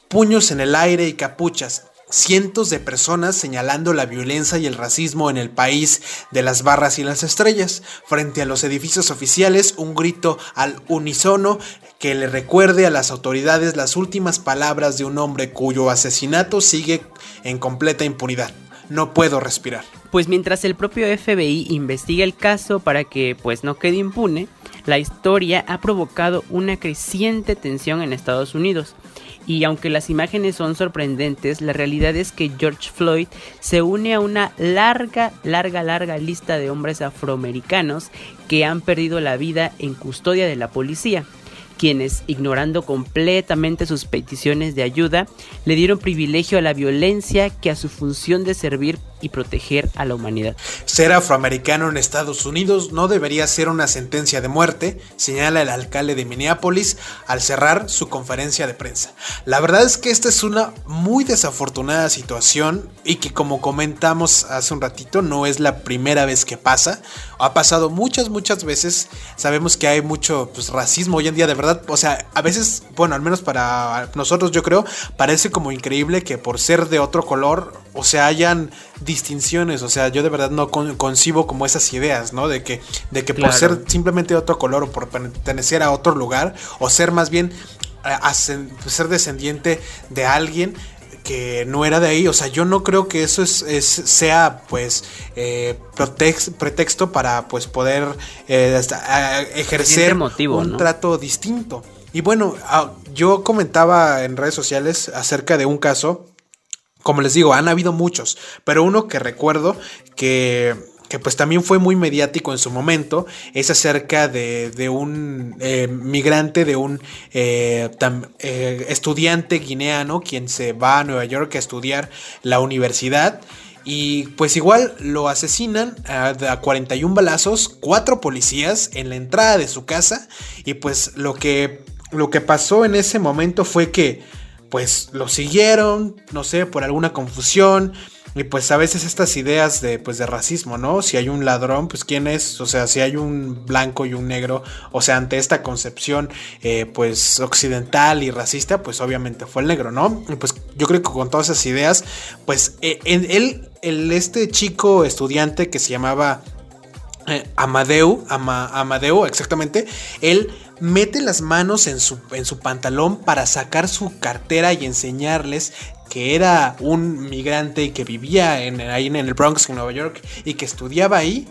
puños en el aire y capuchas. Cientos de personas señalando la violencia y el racismo en el país de las barras y las estrellas. Frente a los edificios oficiales, un grito al unísono que le recuerde a las autoridades las últimas palabras de un hombre cuyo asesinato sigue en completa impunidad. No puedo respirar. Pues mientras el propio F B I investiga el caso para que pues no quede impune, la historia ha provocado una creciente tensión en Estados Unidos. Y aunque las imágenes son sorprendentes, la realidad es que George Floyd se une a una larga, larga, larga lista de hombres afroamericanos que han perdido la vida en custodia de la policía, quienes, ignorando completamente sus peticiones de ayuda, le dieron privilegio a la violencia que a su función de servir y proteger a la humanidad. Ser afroamericano en Estados Unidos no debería ser una sentencia de muerte, señala el alcalde de Minneapolis al cerrar su conferencia de prensa. La verdad es que esta es una muy desafortunada situación y que, como comentamos hace un ratito, no es la primera vez que pasa. Ha pasado muchas, muchas veces. Sabemos que hay mucho pues, racismo hoy en día, de verdad. O sea, a veces, bueno, al menos para nosotros, yo creo, parece como increíble que por ser de otro color, o sea, hayan distinciones, o sea, yo de verdad no con, concibo como esas ideas, ¿no? De que, de que claro, por ser simplemente de otro color o por pertenecer a otro lugar o ser más bien a, a ser descendiente de alguien que no era de ahí, o sea, yo no creo que eso es, es sea pues eh, protex, pretexto para pues poder eh, hasta, ejercer motivo, un ¿no? trato distinto. Y bueno, yo comentaba en redes sociales acerca de un caso. Como les digo, han habido muchos, pero uno que recuerdo que, que pues también fue muy mediático en su momento es acerca de, de un eh, migrante, de un eh, tam, eh, estudiante guineano quien se va a Nueva York a estudiar la universidad. Y pues igual lo asesinan a cuarenta y un balazos, cuatro policías en la entrada de su casa. Y pues lo que, lo que pasó en ese momento fue que pues lo siguieron, no sé, por alguna confusión, Y pues a veces estas ideas de, pues de racismo, ¿no? Si hay un ladrón, pues ¿quién es? O sea, si hay un blanco y un negro, o sea, ante esta concepción eh, pues occidental y racista, pues obviamente fue el negro, ¿no? Y pues yo creo que con todas esas ideas, pues eh, él, el, este chico estudiante que se llamaba eh, Amadeu, Ama, Amadeu exactamente, él mete las manos en su, en su pantalón para sacar su cartera y enseñarles que era un migrante y que vivía en, ahí en el Bronx, en Nueva York, y que estudiaba ahí.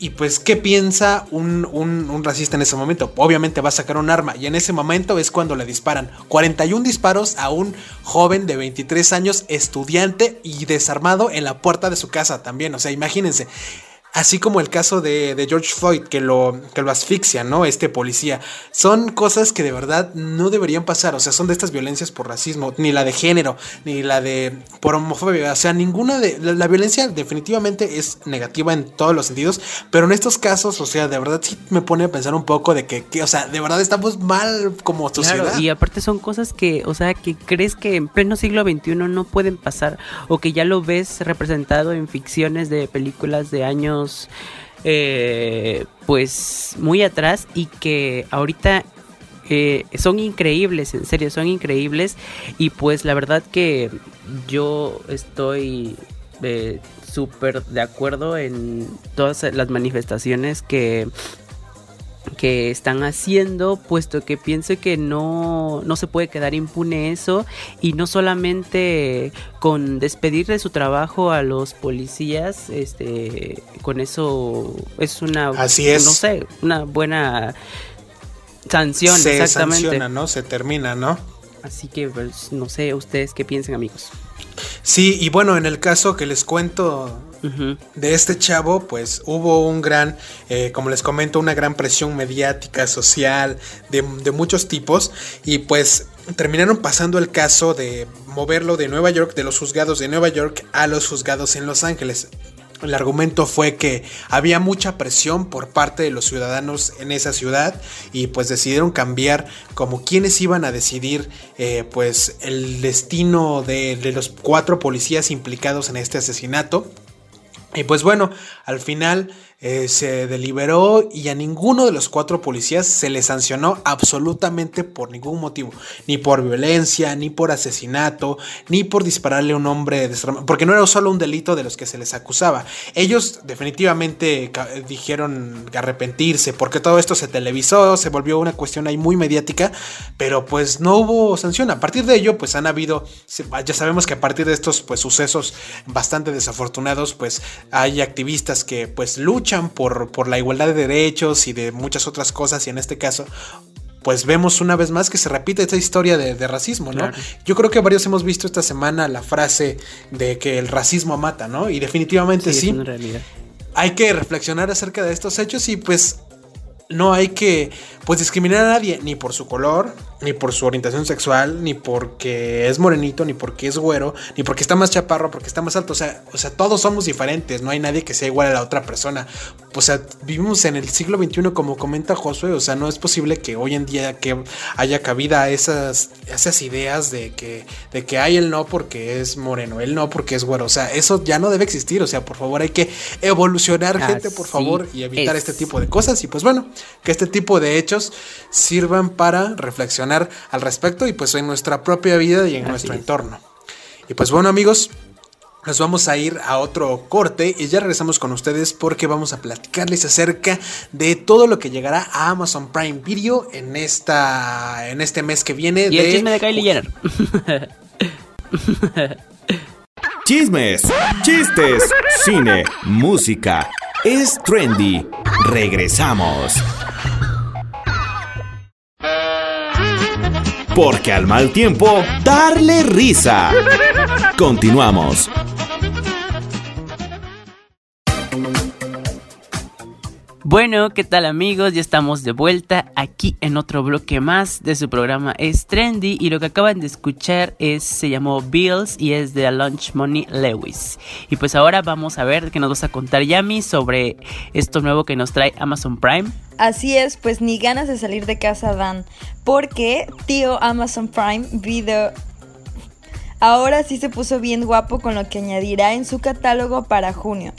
Y pues, ¿qué piensa un, un, un racista en ese momento? Obviamente va a sacar un arma, y en ese momento es cuando le disparan. cuarenta y un disparos a un joven de veintitrés años, estudiante y desarmado, en la puerta de su casa también. O sea, imagínense. Así como el caso de, de George Floyd, que lo, que lo asfixia, ¿no? Este policía. Son cosas que de verdad no deberían pasar. O sea, son de estas violencias por racismo, ni la de género, ni la de por homofobia. O sea, ninguna de... La, la violencia definitivamente es negativa en todos los sentidos, pero en estos casos, o sea, de verdad sí me pone a pensar un poco de que, que o sea, de verdad estamos mal como sociedad. Claro, y aparte son cosas que, o sea, que crees que en pleno siglo veintiuno no pueden pasar, o que ya lo ves representado en ficciones de películas de años Eh, pues muy atrás, y que ahorita eh, son increíbles, en serio, son increíbles. Y pues la verdad que yo estoy eh, súper de acuerdo en todas las manifestaciones que, que están haciendo, puesto que pienso que no, no se puede quedar impune eso, y no solamente con despedir de su trabajo a los policías, este, con eso es una, así es, no sé, una buena sanción, se exactamente. Se sanciona, ¿no? Se termina, ¿no? Así que pues, no sé ustedes qué piensan, amigos. Sí, y bueno, en el caso que les cuento uh-huh. de este chavo, pues hubo un gran, eh, como les comento, una gran presión mediática, social, de, de muchos tipos, y pues terminaron pasando el caso de moverlo de Nueva York, de los juzgados de Nueva York a los juzgados en Los Ángeles. El argumento fue que había mucha presión por parte de los ciudadanos en esa ciudad, y pues decidieron cambiar como quienes iban a decidir eh, pues el destino de, de los cuatro policías implicados en este asesinato. Y pues bueno, al final eh, se deliberó y a ninguno de los cuatro policías se les sancionó absolutamente por ningún motivo. Ni por violencia, ni por asesinato, ni por dispararle a un hombre desarmado. Porque no era solo un delito de los que se les acusaba. Ellos definitivamente ca- dijeron arrepentirse, porque todo esto se televisó, se volvió una cuestión ahí muy mediática, pero pues no hubo sanción. A partir de ello, pues han habido, ya sabemos que a partir de estos pues sucesos bastante desafortunados, pues... hay activistas que pues luchan por, por la igualdad de derechos y de muchas otras cosas, y en este caso pues vemos una vez más que se repite esta historia de, de racismo, ¿no? Claro. Yo creo que varios hemos visto esta semana la frase de que el racismo mata, ¿no? Y definitivamente sí, sí. Es una realidad. Hay que reflexionar acerca de estos hechos, y pues no hay que pues discriminar a nadie, ni por su color, ni por su orientación sexual, ni porque es morenito, ni porque es güero, ni porque está más chaparro, porque está más alto. O sea, o sea, todos somos diferentes, no hay nadie que sea igual a la otra persona. O sea, vivimos en el siglo veintiuno, como comenta Josué. O sea, no es posible que hoy en día que haya cabida esas, esas ideas de que, de que hay el no porque es moreno, el no porque es güero. O sea, eso ya no debe existir. O sea, por favor, hay que evolucionar, Así gente, por favor, y evitar es. este tipo de cosas. Y pues bueno, que este tipo de hechos sirvan para reflexionar al respecto, y pues en nuestra propia vida y en Así nuestro es. entorno. Y pues bueno, amigos, nos vamos a ir a otro corte y ya regresamos con ustedes, porque vamos a platicarles acerca de todo lo que llegará a Amazon Prime Video en esta en este mes que viene. Y el de... chisme de Kylie Jenner. Chismes, chistes, cine, música. Es Trendy. Regresamos. Porque al mal tiempo, darle risa. Continuamos. Bueno, ¿qué tal, amigos? Ya estamos de vuelta aquí en otro bloque más de su programa Es Trendy, y lo que acaban de escuchar es se llamó Bills y es de Lunch Money Lewis. Y pues ahora vamos a ver qué nos vas a contar, Yami, sobre esto nuevo que nos trae Amazon Prime. Así es, pues ni ganas de salir de casa dan, porque tío Amazon Prime Video... Ahora sí se puso bien guapo con lo que añadirá en su catálogo para junio.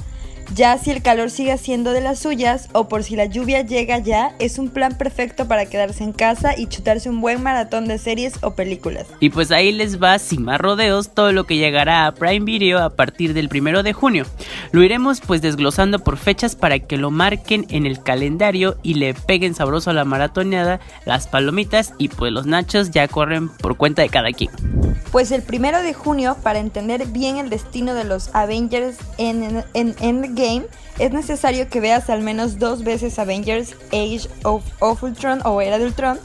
Ya si el calor sigue haciendo de las suyas o por si la lluvia llega ya, es un plan perfecto para quedarse en casa y chutarse un buen maratón de series o películas. Y pues ahí les va, sin más rodeos, todo lo que llegará a Prime Video a partir del primero de junio. Lo iremos pues desglosando por fechas para que lo marquen en el calendario y le peguen sabroso a la maratoneada, las palomitas y pues los nachos ya corren por cuenta de cada quien. Pues el primero de junio, para entender bien el destino de los Avengers en, en Endgame, es necesario que veas al menos dos veces Avengers Age of, of Ultron o Era de Ultron,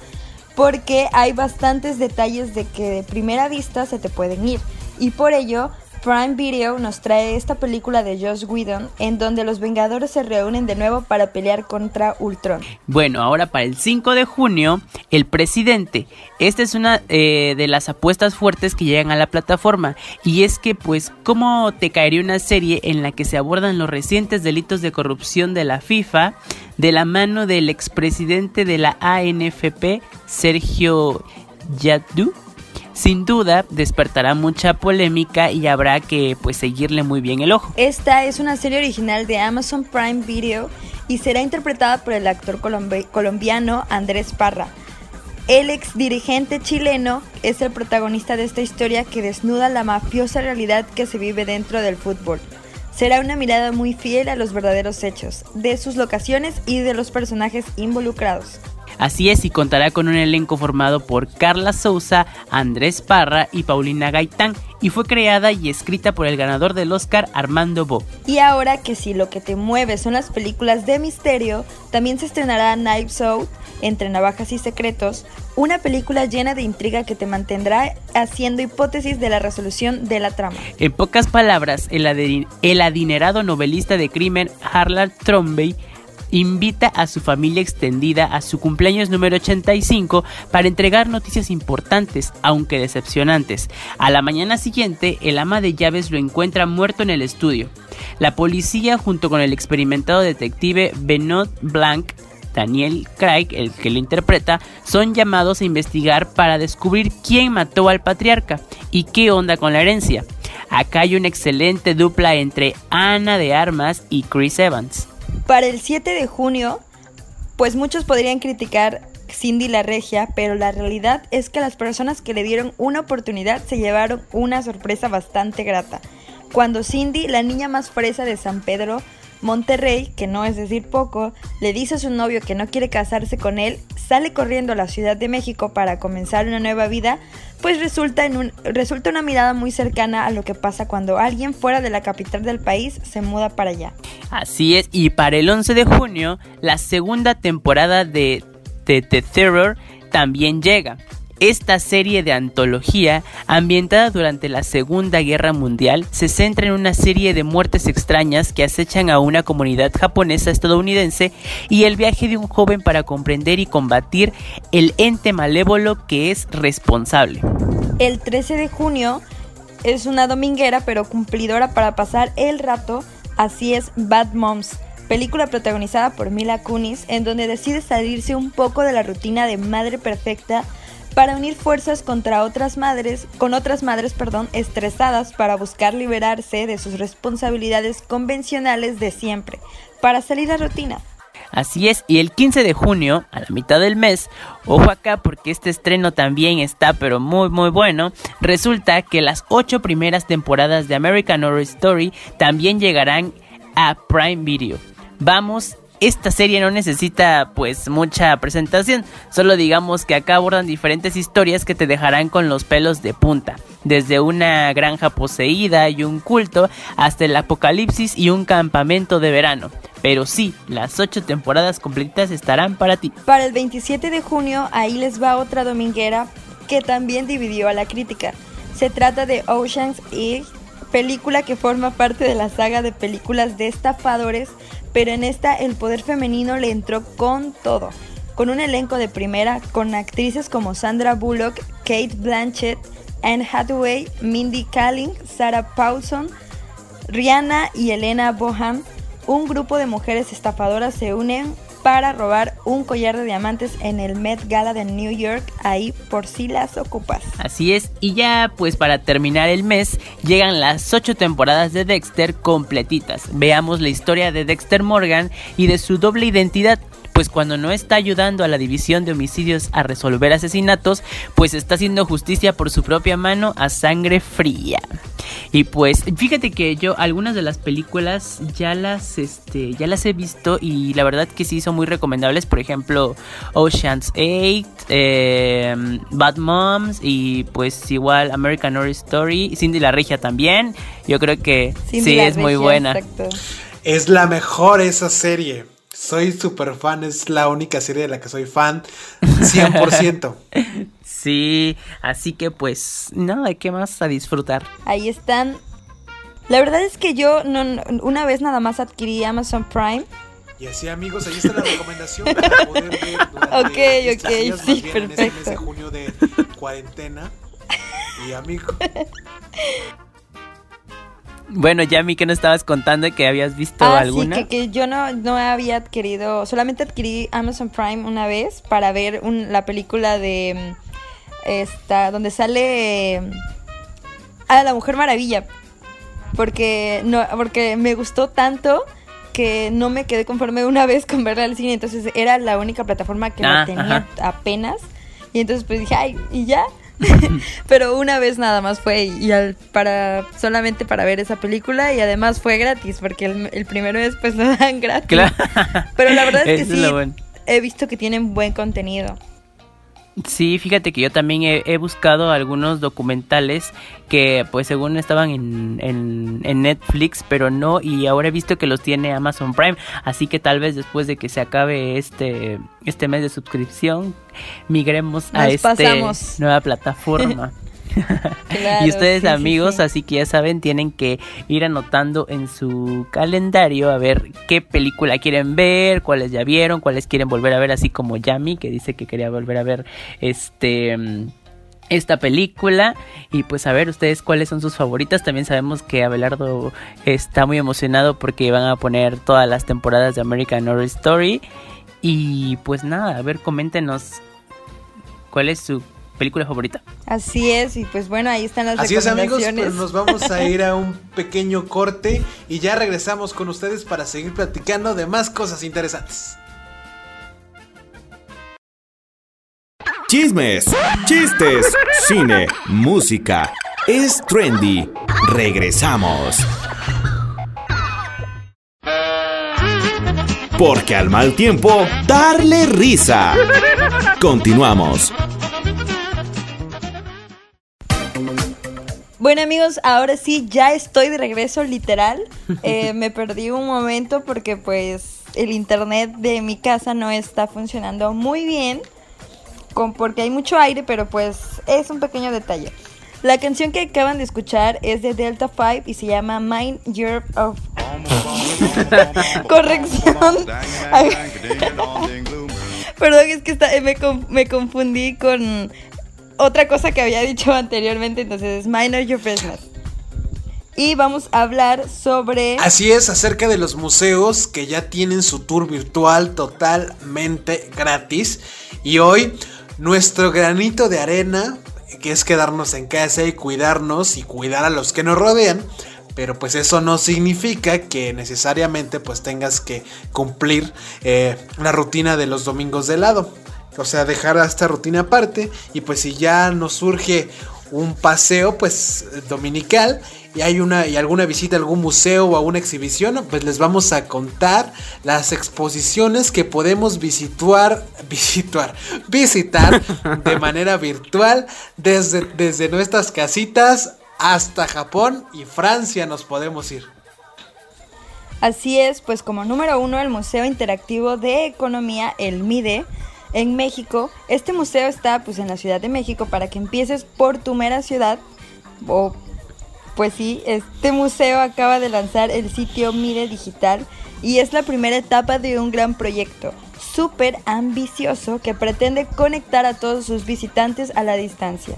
porque hay bastantes detalles de que de primera vista se te pueden ir. Y por ello, Prime Video nos trae esta película de Joss Whedon, en donde los Vengadores se reúnen de nuevo para pelear contra Ultron. Bueno, ahora para el cinco de junio, El Presidente. Esta es una eh, de las apuestas fuertes que llegan a la plataforma, y es que pues ¿cómo te caería una serie en la que se abordan los recientes delitos de corrupción de la FIFA de la mano del expresidente de la A N F P, Sergio Yadú? Sin duda despertará mucha polémica y habrá que pues seguirle muy bien el ojo. Esta es una serie original de Amazon Prime Video y será interpretada por el actor colombi- colombiano Andrés Parra. El ex dirigente chileno es el protagonista de esta historia que desnuda la mafiosa realidad que se vive dentro del fútbol. Será una mirada muy fiel a los verdaderos hechos, de sus locaciones y de los personajes involucrados. Así es, y contará con un elenco formado por Carla Souza, Andrés Parra y Paulina Gaitán, y fue creada y escrita por el ganador del Oscar, Armando Bo. Y ahora que si lo que te mueve son las películas de misterio, también se estrenará Knives Out, Entre Navajas y Secretos, una película llena de intriga que te mantendrá haciendo hipótesis de la resolución de la trama. En pocas palabras, el, adin- el adinerado novelista de crimen Harlan Thrombey invita a su familia extendida a su cumpleaños número ochenta y cinco para entregar noticias importantes, aunque decepcionantes. A la mañana siguiente, el ama de llaves lo encuentra muerto en el estudio. La policía, junto con el experimentado detective Benoit Blanc, Daniel Craig, el que lo interpreta, son llamados a investigar para descubrir quién mató al patriarca y qué onda con la herencia. Acá hay una excelente dupla entre Ana de Armas y Chris Evans. Para el siete de junio, pues muchos podrían criticar Cindy la Regia, pero la realidad es que las personas que le dieron una oportunidad se llevaron una sorpresa bastante grata. Cuando Cindy, la niña más fresa de San Pedro, Monterrey, que no es decir poco, le dice a su novio que no quiere casarse con él, sale corriendo a la Ciudad de México para comenzar una nueva vida, pues resulta, en un, resulta una mirada muy cercana a lo que pasa cuando alguien fuera de la capital del país se muda para allá. Así es, y para el once de junio, la segunda temporada de The Terror también llega. Esta serie de antología, ambientada durante la Segunda Guerra Mundial, se centra en una serie de muertes extrañas que acechan a una comunidad japonesa estadounidense y el viaje de un joven para comprender y combatir el ente malévolo que es responsable. El trece de junio es una dominguera pero cumplidora para pasar el rato, así es Bad Moms, película protagonizada por Mila Kunis, en donde decide salirse un poco de la rutina de madre perfecta para unir fuerzas contra otras madres, con otras madres, perdón, estresadas para buscar liberarse de sus responsabilidades convencionales de siempre, para salir a rutina. Así es, y el quince de junio, a la mitad del mes, ojo acá porque este estreno también está pero muy muy bueno, resulta que las ocho primeras temporadas de American Horror Story también llegarán a Prime Video. Vamos. Esta serie no necesita pues mucha presentación, solo digamos que acá abordan diferentes historias que te dejarán con los pelos de punta, desde una granja poseída y un culto hasta el apocalipsis y un campamento de verano. Pero sí, las ocho temporadas completas estarán para ti. Para el veintisiete de junio, ahí les va otra dominguera que también dividió a la crítica. Se trata de Ocean's Eight, película que forma parte de la saga de películas de estafadores, pero en esta el poder femenino le entró con todo, con un elenco de primera, con actrices como Sandra Bullock, Cate Blanchett, Anne Hathaway, Mindy Kaling, Sarah Paulson, Rihanna y Helena Bonham. Un grupo de mujeres estafadoras se unen para robar un collar de diamantes en el Met Gala de New York, ahí por si las ocupas. Así es, y ya pues para terminar el mes, llegan las ocho temporadas de Dexter completitas. Veamos la historia de Dexter Morgan y de su doble identidad. Pues cuando no está ayudando a la división de homicidios a resolver asesinatos, pues está haciendo justicia por su propia mano a sangre fría. Y pues fíjate que yo algunas de las películas ya las este ya las he visto y la verdad que sí son muy recomendables. Por ejemplo, Ocean's Eight, eh, Bad Moms y pues igual American Horror Story, Cindy la Regia también. Yo creo que Cindy sí es Regia, muy buena. Exacto. Es la mejor esa serie. Soy súper fan, es la única serie de la que soy fan, cien por ciento. Sí, así que pues, no, ¿de qué más? A disfrutar. Ahí están. La verdad es que yo no, una vez nada más adquirí Amazon Prime. Y así, amigos, ahí está la recomendación para poder ver durante okay, estos okay, días, sí, más bien perfecto. En este mes de junio de cuarentena. Y amigos... Bueno, Yami, ¿qué nos estabas contando? ¿Que habías visto ah, alguna? Sí, que, que yo no, no había adquirido... Solamente adquirí Amazon Prime una vez para ver un, la película de... esta donde sale... Ah, La Mujer Maravilla. Porque, no, porque me gustó tanto que no me quedé conforme una vez con verla al cine. Entonces era la única plataforma que ah, no tenía ajá. apenas. Y entonces pues dije, ay, ¿y ya? Pero una vez nada más fue y al, para solamente para ver esa película y además fue gratis porque el, el primero después lo dan gratis. Claro. Pero la verdad es que sí, bueno. He visto que tienen buen contenido. Sí, fíjate que yo también he, he buscado algunos documentales que pues según estaban en, en, en Netflix, pero no, y ahora he visto que los tiene Amazon Prime, así que tal vez después de que se acabe este, este mes de suscripción, migremos Nos a esta nueva plataforma. Claro, y ustedes sí, amigos, sí, sí. Así que ya saben, tienen que ir anotando en su calendario a ver qué película quieren ver, cuáles ya vieron, cuáles quieren volver a ver, así como Yami, que dice que quería volver a ver este esta película. Y pues a ver ustedes cuáles son sus favoritas. También sabemos que Abelardo está muy emocionado porque van a poner todas las temporadas de American Horror Story. Y pues nada, a ver, coméntenos cuál es su película favorita. Así es, y pues bueno, ahí están las Así recomendaciones. Así es, amigos, pues nos vamos a ir a un pequeño corte y ya regresamos con ustedes para seguir platicando de más cosas interesantes. Chismes, chistes, cine, música. Es Trendy. Regresamos. Porque al mal tiempo, darle risa. Continuamos. Bueno amigos, ahora sí, ya estoy de regreso literal, eh, me perdí un momento porque pues el internet de mi casa no está funcionando muy bien, con, porque hay mucho aire, pero pues es un pequeño detalle. La canción que acaban de escuchar es de Delta cinco y se llama Mind Your... Oh. Corrección. Perdón, es que está, me, me confundí con... otra cosa que había dicho anteriormente, entonces, Mind Your Business. Y vamos a hablar sobre... Así es, acerca de los museos que ya tienen su tour virtual totalmente gratis. Y hoy, nuestro granito de arena, que es quedarnos en casa y cuidarnos y cuidar a los que nos rodean. Pero pues eso no significa que necesariamente pues tengas que cumplir eh, una rutina de los domingos de helado. O sea, dejar esta rutina aparte. Y pues si ya nos surge un paseo, pues, dominical, y hay una y alguna visita a algún museo o a una exhibición, pues les vamos a contar las exposiciones que podemos visitar, visitar, visitar de manera virtual desde, desde nuestras casitas hasta Japón y Francia nos podemos ir. Así es, pues como número uno, el Museo Interactivo de Economía, el Mide. En México, este museo está pues en la Ciudad de México. Para que empieces por tu mera ciudad, oh, pues sí, este museo acaba de lanzar el sitio Mide Digital y es la primera etapa de un gran proyecto súper ambicioso que pretende conectar a todos sus visitantes a la distancia.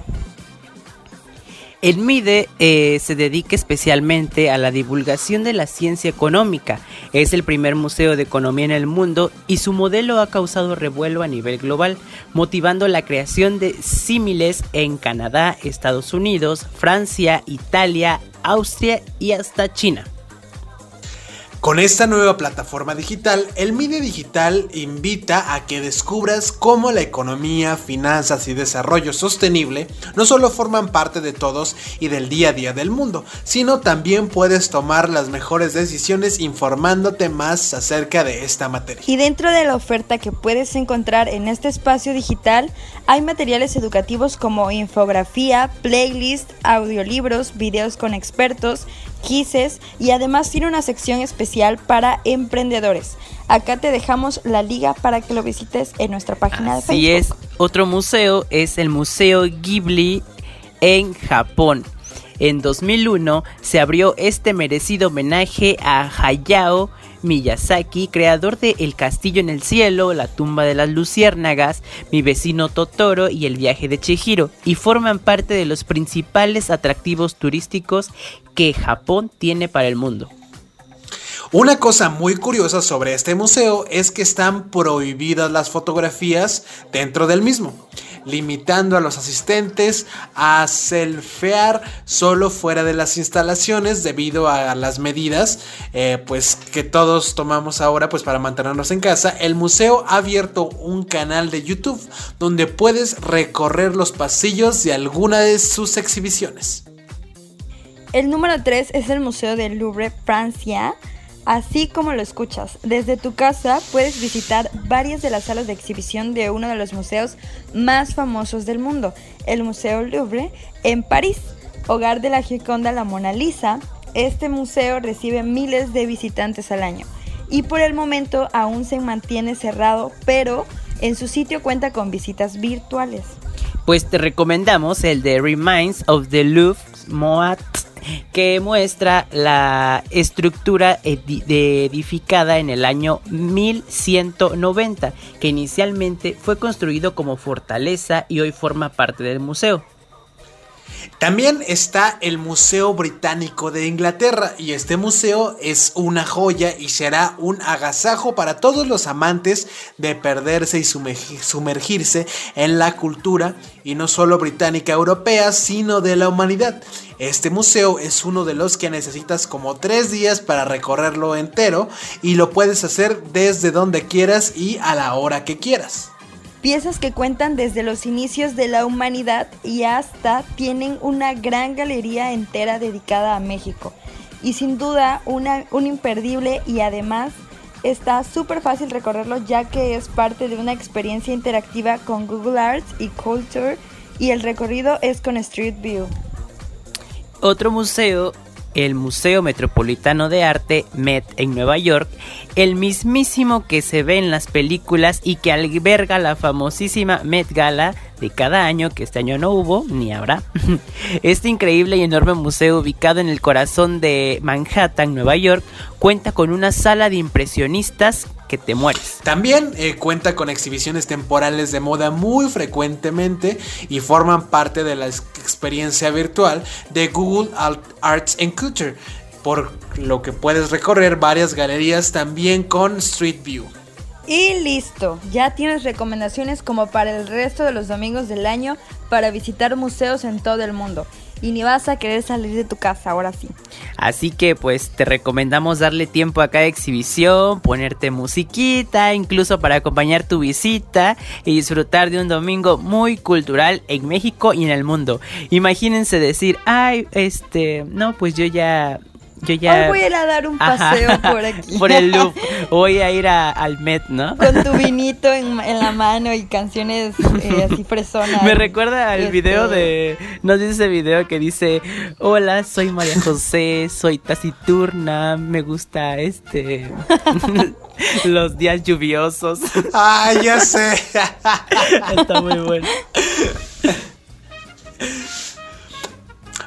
El MIDE eh, se dedica especialmente a la divulgación de la ciencia económica, Es el primer museo de economía en el mundo y su modelo ha causado revuelo a nivel global, motivando la creación de símiles en Canadá, Estados Unidos, Francia, Italia, Austria y hasta China. Con esta nueva plataforma digital, el Mide Digital invita a que descubras cómo la economía, finanzas y desarrollo sostenible no solo forman parte de todos y del día a día del mundo, sino también puedes tomar las mejores decisiones informándote más acerca de esta materia. Y dentro de la oferta que puedes encontrar en este espacio digital, hay materiales educativos como infografía, playlist, audiolibros, videos con expertos, quizzes y además tiene una sección especial para emprendedores. Acá te dejamos la liga para que lo visites en nuestra página de Facebook. Así es, otro museo es el Museo Ghibli en Japón. En dos mil uno se abrió este merecido homenaje a Hayao Miyazaki, creador de El Castillo en el Cielo, La Tumba de las Luciérnagas, Mi Vecino Totoro y El Viaje de Chihiro, y forman parte de los principales atractivos turísticos que Japón tiene para el mundo. Una cosa muy curiosa sobre este museo es que están prohibidas las fotografías dentro del mismo, limitando a los asistentes a selfiear solo fuera de las instalaciones debido a las medidas eh, pues, que todos tomamos ahora pues, para mantenernos en casa. El museo ha abierto un canal de YouTube donde puedes recorrer los pasillos de alguna de sus exhibiciones. El número tres es el Museo del Louvre, Francia. Así como lo escuchas, desde tu casa puedes visitar varias de las salas de exhibición de uno de los museos más famosos del mundo, el Museo Louvre en París, hogar de la Gioconda, la Mona Lisa. Este museo recibe miles de visitantes al año y por el momento aún se mantiene cerrado, pero en su sitio cuenta con visitas virtuales. Pues te recomendamos el de Remains of the Louvre Moat, que muestra la estructura edi- edificada en el año mil ciento noventa, que inicialmente fue construido como fortaleza y hoy forma parte del museo. También está el Museo Británico de Inglaterra, y este museo es una joya y será un agasajo para todos los amantes de perderse y sumergirse en la cultura, y no solo británica europea, sino de la humanidad. Este museo es uno de los que necesitas como tres días para recorrerlo entero, y lo puedes hacer desde donde quieras y a la hora que quieras. Piezas que cuentan desde los inicios de la humanidad y hasta tienen una gran galería entera dedicada a México. Y sin duda una, un imperdible, y además está súper fácil recorrerlo ya que es parte de una experiencia interactiva con Google Arts y Culture, y el recorrido es con Street View. Otro museo, el Museo Metropolitano de Arte, Met, en Nueva York, el mismísimo que se ve en las películas y que alberga la famosísima Met Gala de cada año, que este año no hubo ni habrá. Este increíble y enorme museo, ubicado en el corazón de Manhattan, Nueva York, cuenta con una sala de impresionistas que te mueres. También eh, cuenta con exhibiciones temporales de moda muy frecuentemente y forman parte de la experiencia virtual de Google Arts and Culture, por lo que puedes recorrer varias galerías también con Street View. Y listo, ya tienes recomendaciones como para el resto de los domingos del año para visitar museos en todo el mundo. Y ni vas a querer salir de tu casa, ahora sí. Así que pues te recomendamos darle tiempo a cada exhibición, ponerte musiquita, incluso para acompañar tu visita y disfrutar de un domingo muy cultural en México y en el mundo. Imagínense decir, ay, este, no, pues yo ya... Yo ya... Hoy voy a ir a dar un paseo, ajá, por aquí. Por el loop. Voy a ir a, al Met, ¿no? Con tu vinito en, en la mano y canciones eh, así fresonas. Me recuerda al este... video de... No sé ese video que dice: hola, soy María José, soy taciturna, me gusta este... los días lluviosos. Ah, ya sé. Está muy bueno.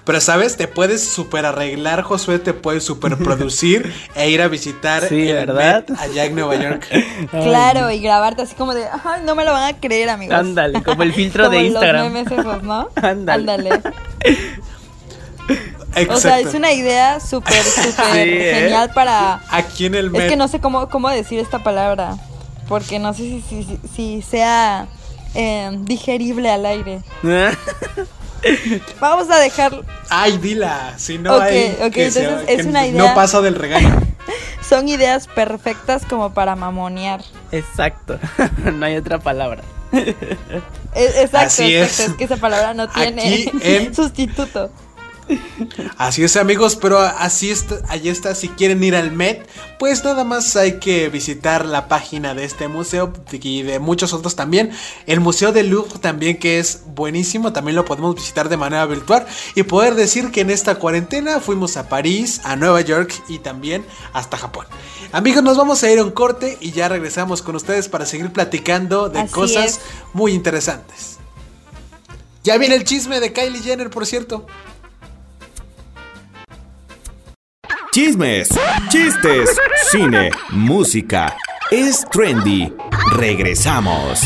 Pero, ¿sabes? Te puedes super arreglar, Josué, te puedes super producir e ir a visitar, sí, el Met allá en Nueva York. Claro, y grabarte así como de, ay, no me lo van a creer, amigos. Ándale, como el filtro como de Instagram. Como los memes esos, ¿no? Ándale. Exacto. O sea, es una idea súper, súper sí, genial, ¿eh? Para... Aquí en el Met. Es que no sé cómo, cómo decir esta palabra, porque no sé si, si, si sea eh, digerible al aire. Vamos a dejar... Ay, dila, si no okay, hay... Ok, que entonces sea, es que una idea... No pasa del regaño. Son ideas perfectas como para mamonear. Exacto, no hay otra palabra. Exacto, así es. Exacto, es que esa palabra no tiene en... sustituto. Así es, amigos, pero así está, ahí está. Si quieren ir al Met, pues nada más hay que visitar la página de este museo y de muchos otros también. El Museo del Louvre también, que es buenísimo, también lo podemos visitar de manera virtual y poder decir que en esta cuarentena fuimos a París, a Nueva York y también hasta Japón. Amigos, nos vamos a ir a un corte y ya regresamos con ustedes para seguir platicando de así cosas es. Muy interesantes. Ya viene el chisme de Kylie Jenner, por cierto. Chismes, chistes, cine, música. Es Trendy. Regresamos.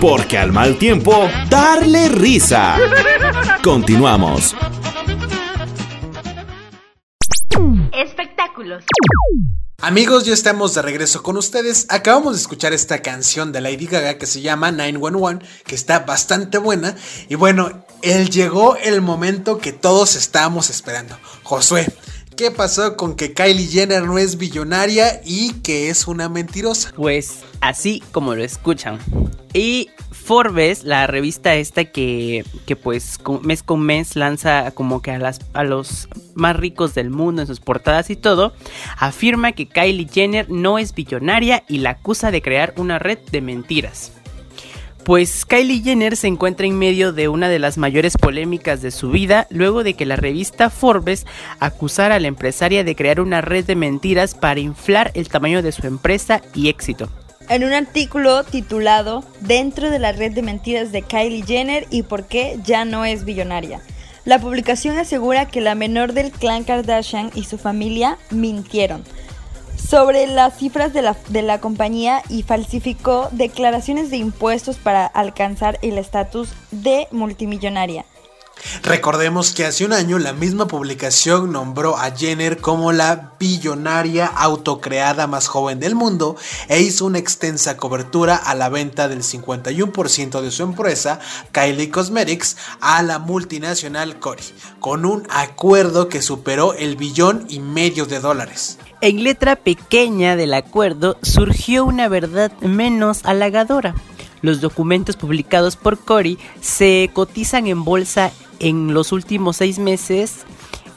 Porque al mal tiempo, darle risa. Continuamos. Espectáculos. Amigos, ya estamos de regreso con ustedes. Acabamos de escuchar esta canción de Lady Gaga que se llama nueve once, que está bastante buena. Y bueno, él llegó el momento que todos estábamos esperando. Josué, ¿qué pasó con que Kylie Jenner no es billonaria y que es una mentirosa? Pues así como lo escuchan. Y Forbes, la revista esta que, que pues mes con mes lanza como que a, las, a los más ricos del mundo en sus portadas y todo, afirma que Kylie Jenner no es billonaria y la acusa de crear una red de mentiras. Pues Kylie Jenner se encuentra en medio de una de las mayores polémicas de su vida luego de que la revista Forbes acusara a la empresaria de crear una red de mentiras para inflar el tamaño de su empresa y éxito. En un artículo titulado Dentro de la red de mentiras de Kylie Jenner y por qué ya no es billonaria, la publicación asegura que la menor del clan Kardashian y su familia mintieron sobre las cifras de la, de la compañía y falsificó declaraciones de impuestos para alcanzar el estatus de multimillonaria. Recordemos que hace un año la misma publicación nombró a Jenner como la billonaria autocreada más joven del mundo e hizo una extensa cobertura a la venta del cincuenta y uno por ciento de su empresa, Kylie Cosmetics, a la multinacional Cory, con un acuerdo que superó el billón y medio de dólares. En letra pequeña del acuerdo surgió una verdad menos halagadora. Los documentos publicados por Cory se cotizan en bolsa en los últimos seis meses.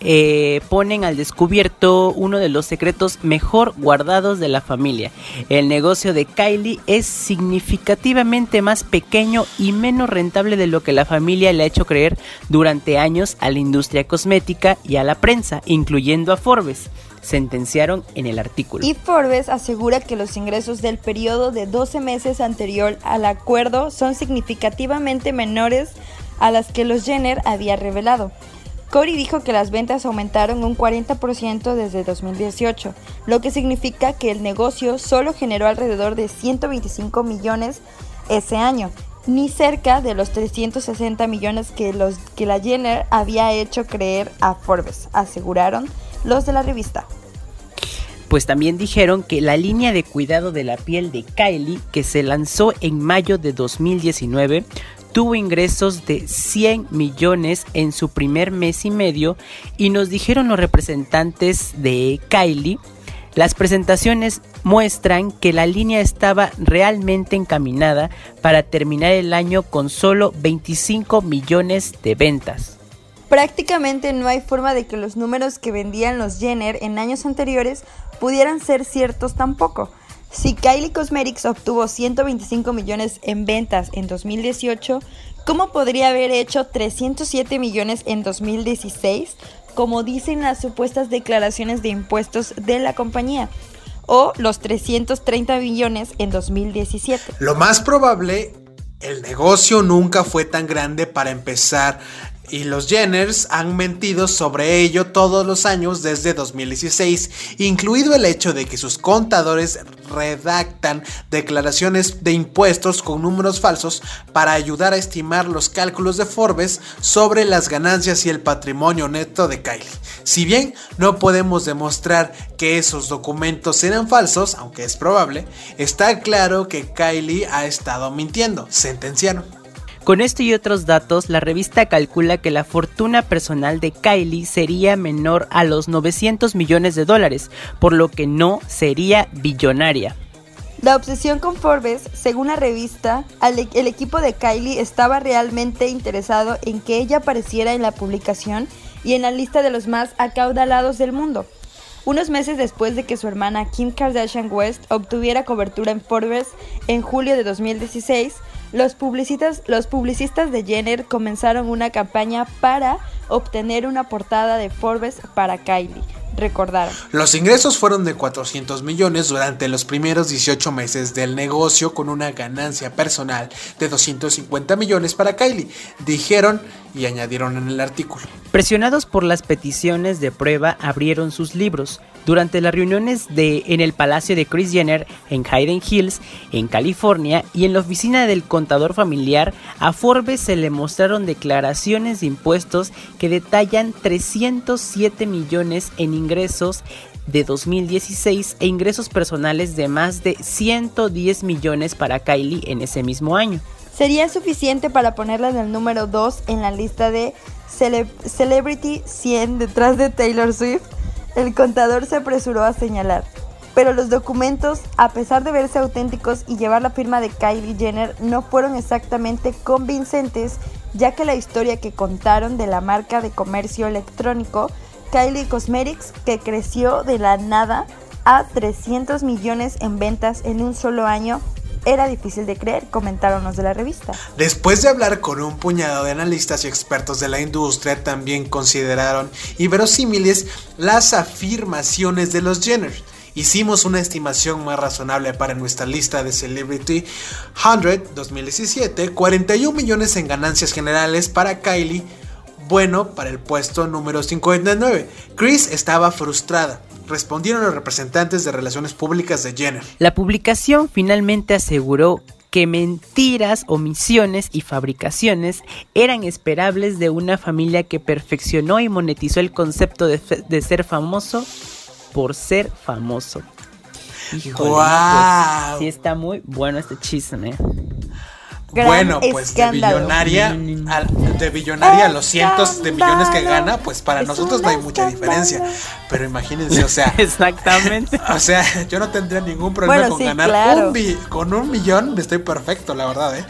Eh, ponen al descubierto uno de los secretos mejor guardados de la familia. El negocio de Kylie es significativamente más pequeño y menos rentable de lo que la familia le ha hecho creer durante años a la industria cosmética y a la prensa, incluyendo a Forbes. Sentenciaron en el artículo. Y Forbes asegura que los ingresos del periodo de doce meses anterior al acuerdo son significativamente menores a las que los Jenner había revelado. Cory dijo que las ventas aumentaron un cuarenta por ciento desde dos mil dieciocho, lo que significa que el negocio solo generó alrededor de ciento veinticinco millones ese año, ni cerca de los trescientos sesenta millones que, los, que la Jenner había hecho creer a Forbes, aseguraron los de la revista. Pues también dijeron que la línea de cuidado de la piel de Kylie, que se lanzó en mayo de dos mil diecinueve, tuvo ingresos de cien millones en su primer mes y medio, y nos dijeron los representantes de Kylie, las presentaciones muestran que la línea estaba realmente encaminada para terminar el año con solo veinticinco millones de ventas. Prácticamente no hay forma de que los números que vendían los Jenner en años anteriores pudieran ser ciertos tampoco. Si Kylie Cosmetics obtuvo ciento veinticinco millones en ventas en dos mil dieciocho, ¿cómo podría haber hecho trescientos siete millones en dos mil dieciséis, como dicen las supuestas declaraciones de impuestos de la compañía? O los trescientos treinta millones en dos mil diecisiete. Lo más probable, el negocio nunca fue tan grande para empezar Y los Jenners han mentido sobre ello todos los años desde dos mil dieciséis, incluido el hecho de que sus contadores redactan declaraciones de impuestos con números falsos para ayudar a estimar los cálculos de Forbes sobre las ganancias y el patrimonio neto de Kylie. Si bien no podemos demostrar que esos documentos eran falsos, aunque es probable, está claro que Kylie ha estado mintiendo, sentenciaron. Con esto y otros datos, la revista calcula que la fortuna personal de Kylie sería menor a los novecientos millones de dólares, por lo que no sería billonaria. La obsesión con Forbes, según la revista, el equipo de Kylie estaba realmente interesado en que ella apareciera en la publicación y en la lista de los más acaudalados del mundo. Unos meses después de que su hermana Kim Kardashian West obtuviera cobertura en Forbes en julio de dos mil dieciséis, los publicistas, los publicistas de Jenner comenzaron una campaña para obtener una portada de Forbes para Kylie. Recordaron. Los ingresos fueron de cuatrocientos millones durante los primeros dieciocho meses del negocio, con una ganancia personal de doscientos cincuenta millones para Kylie, dijeron y añadieron en el artículo. Presionados por las peticiones de prueba, abrieron sus libros. Durante las reuniones de, en el palacio de Kris Jenner en Hayden Hills, en California, y en la oficina del contador familiar, a Forbes se le mostraron declaraciones de impuestos que detallan trescientos siete millones en ingresos. ingresos de dos mil dieciséis e ingresos personales de más de ciento diez millones para Kylie en ese mismo año. Sería suficiente para ponerla en el número dos en la lista de Cele- Celebrity cien detrás de Taylor Swift, el contador se apresuró a señalar. Pero los documentos, a pesar de verse auténticos y llevar la firma de Kylie Jenner, no fueron exactamente convincentes, ya que la historia que contaron de la marca de comercio electrónico Kylie Cosmetics, que creció de la nada a trescientos millones en ventas en un solo año, era difícil de creer, comentaron los de la revista. Después de hablar con un puñado de analistas y expertos de la industria, también consideraron inverosímiles las afirmaciones de los Jenner. Hicimos una estimación más razonable para nuestra lista de Celebrity cien dos mil diecisiete, cuarenta y un millones en ganancias generales para Kylie. Bueno, para el puesto número cincuenta y nueve, Kris estaba frustrada, respondieron los representantes de Relaciones Públicas de Jenner. La publicación finalmente aseguró que mentiras, omisiones y fabricaciones eran esperables de una familia que perfeccionó y monetizó el concepto de, fe- de ser famoso por ser famoso. Híjole, wow. Pues, sí está muy bueno este chisme. Gran bueno, pues escándalo. de billonaria, a, de billonaria a los cientos de millones que gana, pues para es nosotros no hay mucha diferencia. Pero imagínense, o sea, exactamente. O sea, yo no tendría ningún problema bueno, con sí, ganar claro. un bi- con un millón, estoy perfecto, la verdad, eh.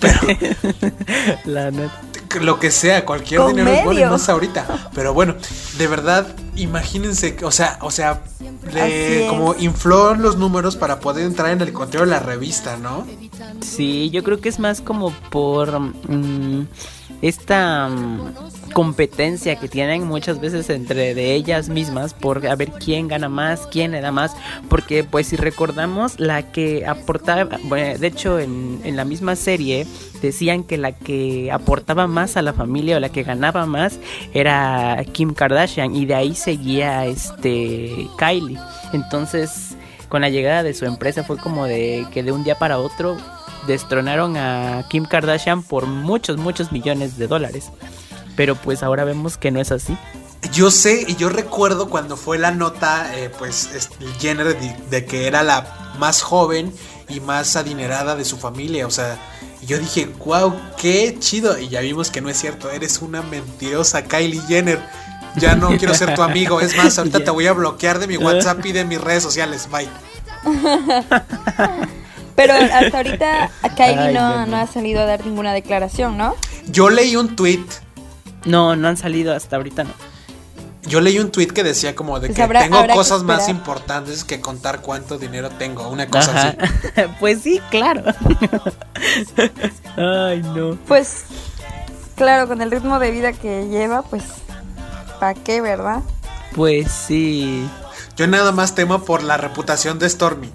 Pero la neta. Lo que sea, cualquier con dinero medio. Es bueno, y más ahorita. Pero bueno, de verdad, imagínense, o sea, o sea, le como infló los números para poder entrar en el conteo de la revista, ¿no? Sí, yo creo que es más como por um, esta um, competencia que tienen muchas veces entre de ellas mismas por a ver quién gana más, quién le da más, porque pues si recordamos la que aportaba, bueno, de hecho en, en la misma serie decían que la que aportaba más a la familia o la que ganaba más era Kim Kardashian y de ahí seguía este Kylie. Entonces, con la llegada de su empresa fue como de que de un día para otro destronaron a Kim Kardashian por muchos, muchos millones de dólares. Pero pues ahora vemos que no es así. Yo sé y yo recuerdo cuando fue la nota, eh, pues Jenner de, de que era la más joven y más adinerada de su familia, o sea, yo dije, wow, qué chido, y ya vimos que no es cierto, eres una mentirosa Kylie Jenner, ya no quiero ser tu amigo, es más, ahorita yeah. te voy a bloquear de mi WhatsApp y de mis redes sociales, bye. Pero hasta ahorita a Kylie Ay, no, no ha salido a dar ninguna declaración, ¿no? Yo leí un tweet. No, no han salido hasta ahorita, no. Yo leí un tweet que decía como de pues que habrá, tengo habrá cosas que más importantes que contar cuánto dinero tengo, una cosa Ajá. así. Pues sí, claro. Ay, no. Pues, claro, con el ritmo de vida que lleva, pues, ¿para qué, verdad? Pues sí. Yo nada más temo por la reputación de Stormy.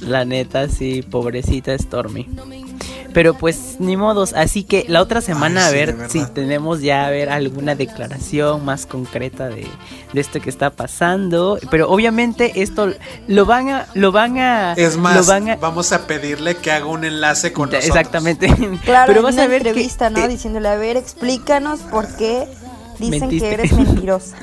La neta, sí, pobrecita Stormy. Pero pues ni modos, así que la otra semana, ay, a ver sí, si tenemos ya a ver alguna declaración más concreta de, de esto que está pasando. Pero obviamente esto lo van a, lo van a, es más, lo van a... vamos a pedirle que haga un enlace con nosotros. Exactamente. Claro, pero vas una a ver entrevista, que, ¿no? Eh, diciéndole, a ver, explícanos por qué dicen mentiste. Que eres mentirosa.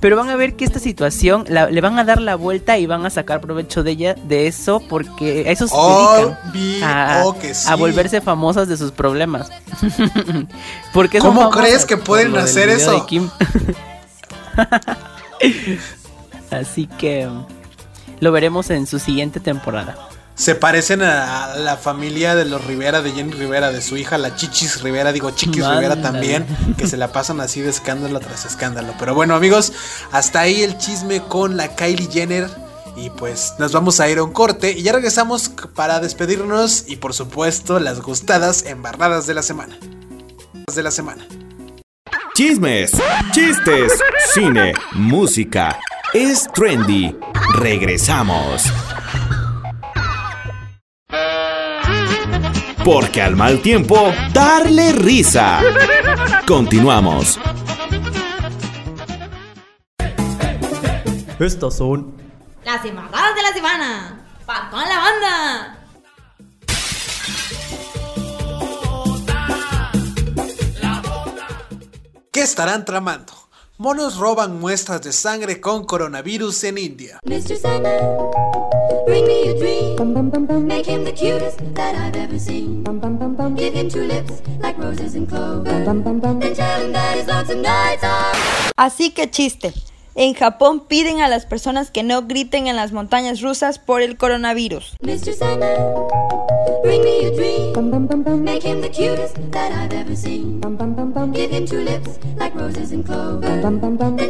Pero van a ver que esta situación la, le van a dar la vuelta y van a sacar provecho de ella, de eso, porque a eso se dedican, a, sí. a volverse famosas de sus problemas. Porque ¿cómo crees que pueden hacer eso? Así que lo veremos en su siguiente temporada. Se parecen a la familia de los Rivera, de Jenny Rivera, de su hija, la Chiquis Rivera, digo Chiquis Madre. Rivera también, que se la pasan así de escándalo tras escándalo. Pero bueno, amigos, hasta ahí el chisme con la Kylie Jenner. Y pues nos vamos a ir a un corte y ya regresamos para despedirnos y por supuesto las gustadas embarradas de la semana. De la semana. Chismes, chistes, cine, música. Es Trendy. Regresamos. Porque al mal tiempo, darle risa. Continuamos. Estas son las embarradas de la semana. ¡Para toda la banda! ¿Qué estarán tramando? Monos roban muestras de sangre con coronavirus en India. mister Santa, bring me a dream. Make him the cutest that I've ever seen. Give him two lips like roses and clover. And tell him that his lonesome nights are... Así que chiste. En Japón piden a las personas que no griten en las montañas rusas por el coronavirus. mister Santa, bring me a dream. Make him the cutest that I've ever seen. Give him two lips like roses and clover. And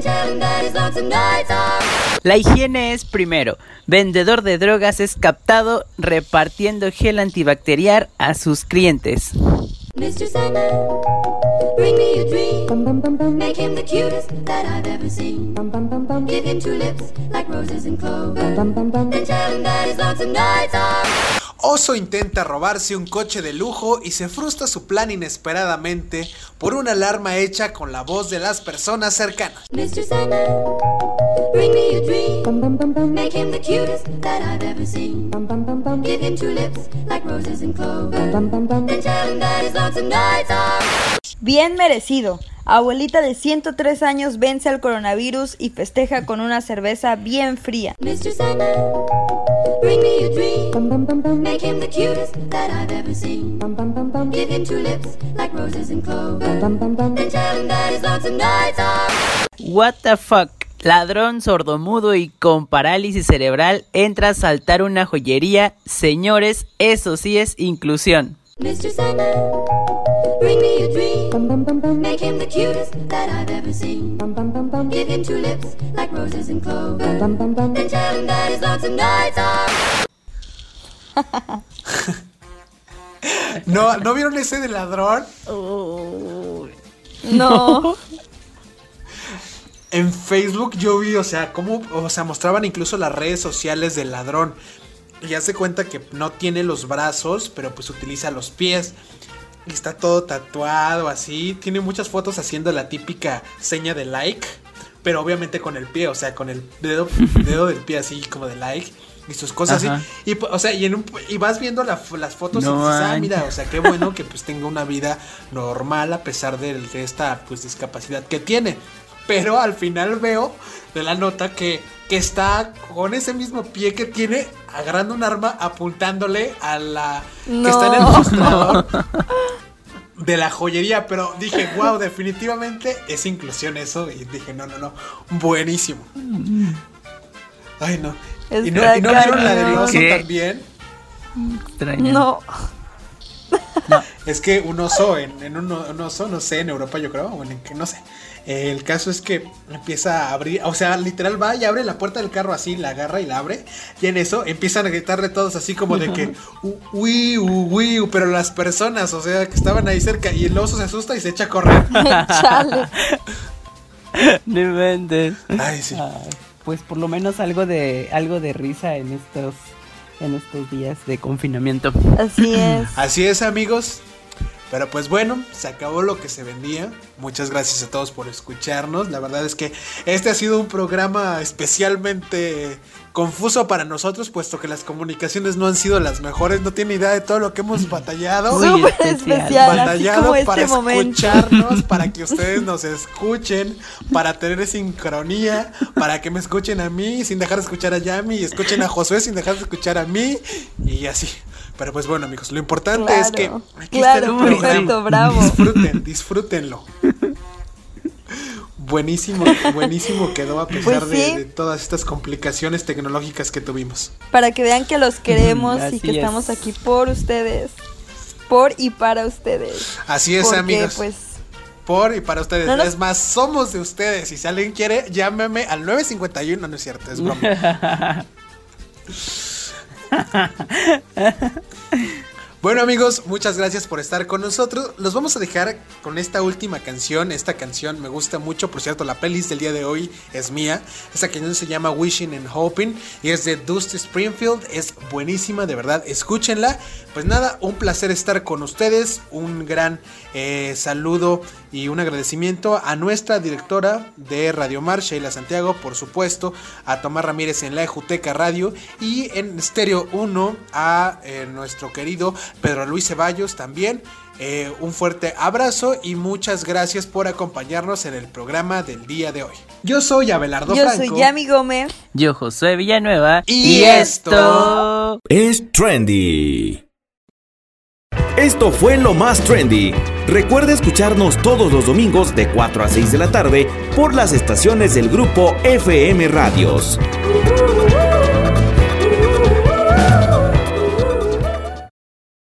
tell him that his lonesome nights are... La higiene es primero. Vendedor de drogas es captado repartiendo gel antibacterial a sus clientes. mister Santa, bring me a dream. Make him the cutest that I've ever seen. Give him two lips like roses and clover. And tell him that his lonesome nights are... Oso intenta robarse un coche de lujo y se frustra su plan inesperadamente por una alarma hecha con la voz de las personas cercanas. mister Santa, bring me a dream. Make him the cutest that I've ever seen. Give him two lips like roses and clover. And tell him that his lonesome nights are... Bien merecido. Abuelita de ciento tres años vence al coronavirus y festeja con una cerveza bien fría. mister Santa, bring me a dream. Make him the cutest that I've ever seen. Give him two lips like roses and clover. And tell him that his lonesome nights are... What the fuck? Ladrón sordomudo y con parálisis cerebral entra a asaltar una joyería. Señores, eso sí es inclusión. mister Santa, bring me a dream. Make him the cutest that I've ever seen. Give him two lips like roses and clover. And tell him that his lonesome nights are... ¿No, ¿no vieron ese de ladrón? Oh, no. En Facebook yo vi, o sea, cómo, o sea, mostraban incluso las redes sociales del ladrón. Y hace cuenta que no tiene los brazos, pero pues utiliza los pies. Y está todo tatuado así. Tiene muchas fotos haciendo la típica seña de like, pero obviamente con el pie, o sea, con el dedo, dedo del pie así como de like. Y sus cosas ajá. Así. Y, o sea, y, en un, y vas viendo la, las fotos no, y dices, ah, mira, o sea, qué bueno que pues tenga una vida normal a pesar de, de esta pues discapacidad que tiene. Pero al final veo de la nota que, que está con ese mismo pie que tiene agarrando un arma apuntándole a la no, que está en el mostrador no. de la joyería. Pero dije, wow, definitivamente es inclusión eso. Y dije, no, no, no, buenísimo. Ay, no. Es ¿Y no vieron no la del oso también? Extraño. No. No. Es que un oso, en, en un, un oso, no sé, en Europa yo creo, o en que no sé. El caso es que empieza a abrir, o sea, literal va y abre la puerta del carro así, la agarra y la abre. Y en eso empiezan a gritarle todos así como de que uy, uy, uy, pero las personas, o sea, que estaban ahí cerca. Y el oso se asusta y se echa a correr. Chale. No inventes. Ay, sí. Ah, pues por lo menos algo de, algo de risa en estos en estos días de confinamiento. Así es. Así es, amigos. Pero pues bueno, se acabó lo que se vendía. Muchas gracias a todos por escucharnos. La verdad es que este ha sido un programa especialmente confuso para nosotros, puesto que las comunicaciones no han sido las mejores. No tiene idea de todo lo que hemos batallado. Súper especial. especial. Batallado para este escucharnos, momento. Para que ustedes nos escuchen, para tener sincronía, para que me escuchen a mí sin dejar de escuchar a Yami, y escuchen a Josué sin dejar de escuchar a mí, y así. Pero pues bueno, amigos, lo importante claro, es que aquí claro, está el perfecto, bravo. Disfruten, disfrútenlo. Buenísimo, buenísimo quedó a pesar pues sí. de, de todas estas complicaciones tecnológicas que tuvimos. Para que vean que los queremos mm, y que es. Estamos aquí por ustedes, por y para ustedes. Así es, porque, amigos. Pues, por y para ustedes. No, no. Es más, somos de ustedes. Y si alguien quiere, llámeme al nueve cincuenta y uno. No, no es cierto, es broma. Bueno, amigos, muchas gracias por estar con nosotros. Los vamos a dejar con esta última canción. Esta canción me gusta mucho. Por cierto, la playlist del día de hoy es mía. Esta canción se llama Wishing and Hoping y es de Dusty Springfield. Es buenísima, de verdad, escúchenla. Pues nada, un placer estar con ustedes. Un gran eh, saludo y un agradecimiento a nuestra directora de Radio Mar, Sheila Santiago, por supuesto, a Tomás Ramírez en la Ejuteca Radio y en Stereo uno a eh, nuestro querido Pedro Luis Ceballos también, eh, un fuerte abrazo y muchas gracias por acompañarnos en el programa del día de hoy. Yo soy Abelardo Yo Franco. Yo soy Yami Gómez. Yo Josué Villanueva. Y, y esto es Trendy. Esto fue lo más trendy. Recuerda escucharnos todos los domingos de cuatro a seis de la tarde por las estaciones del grupo F M Radios.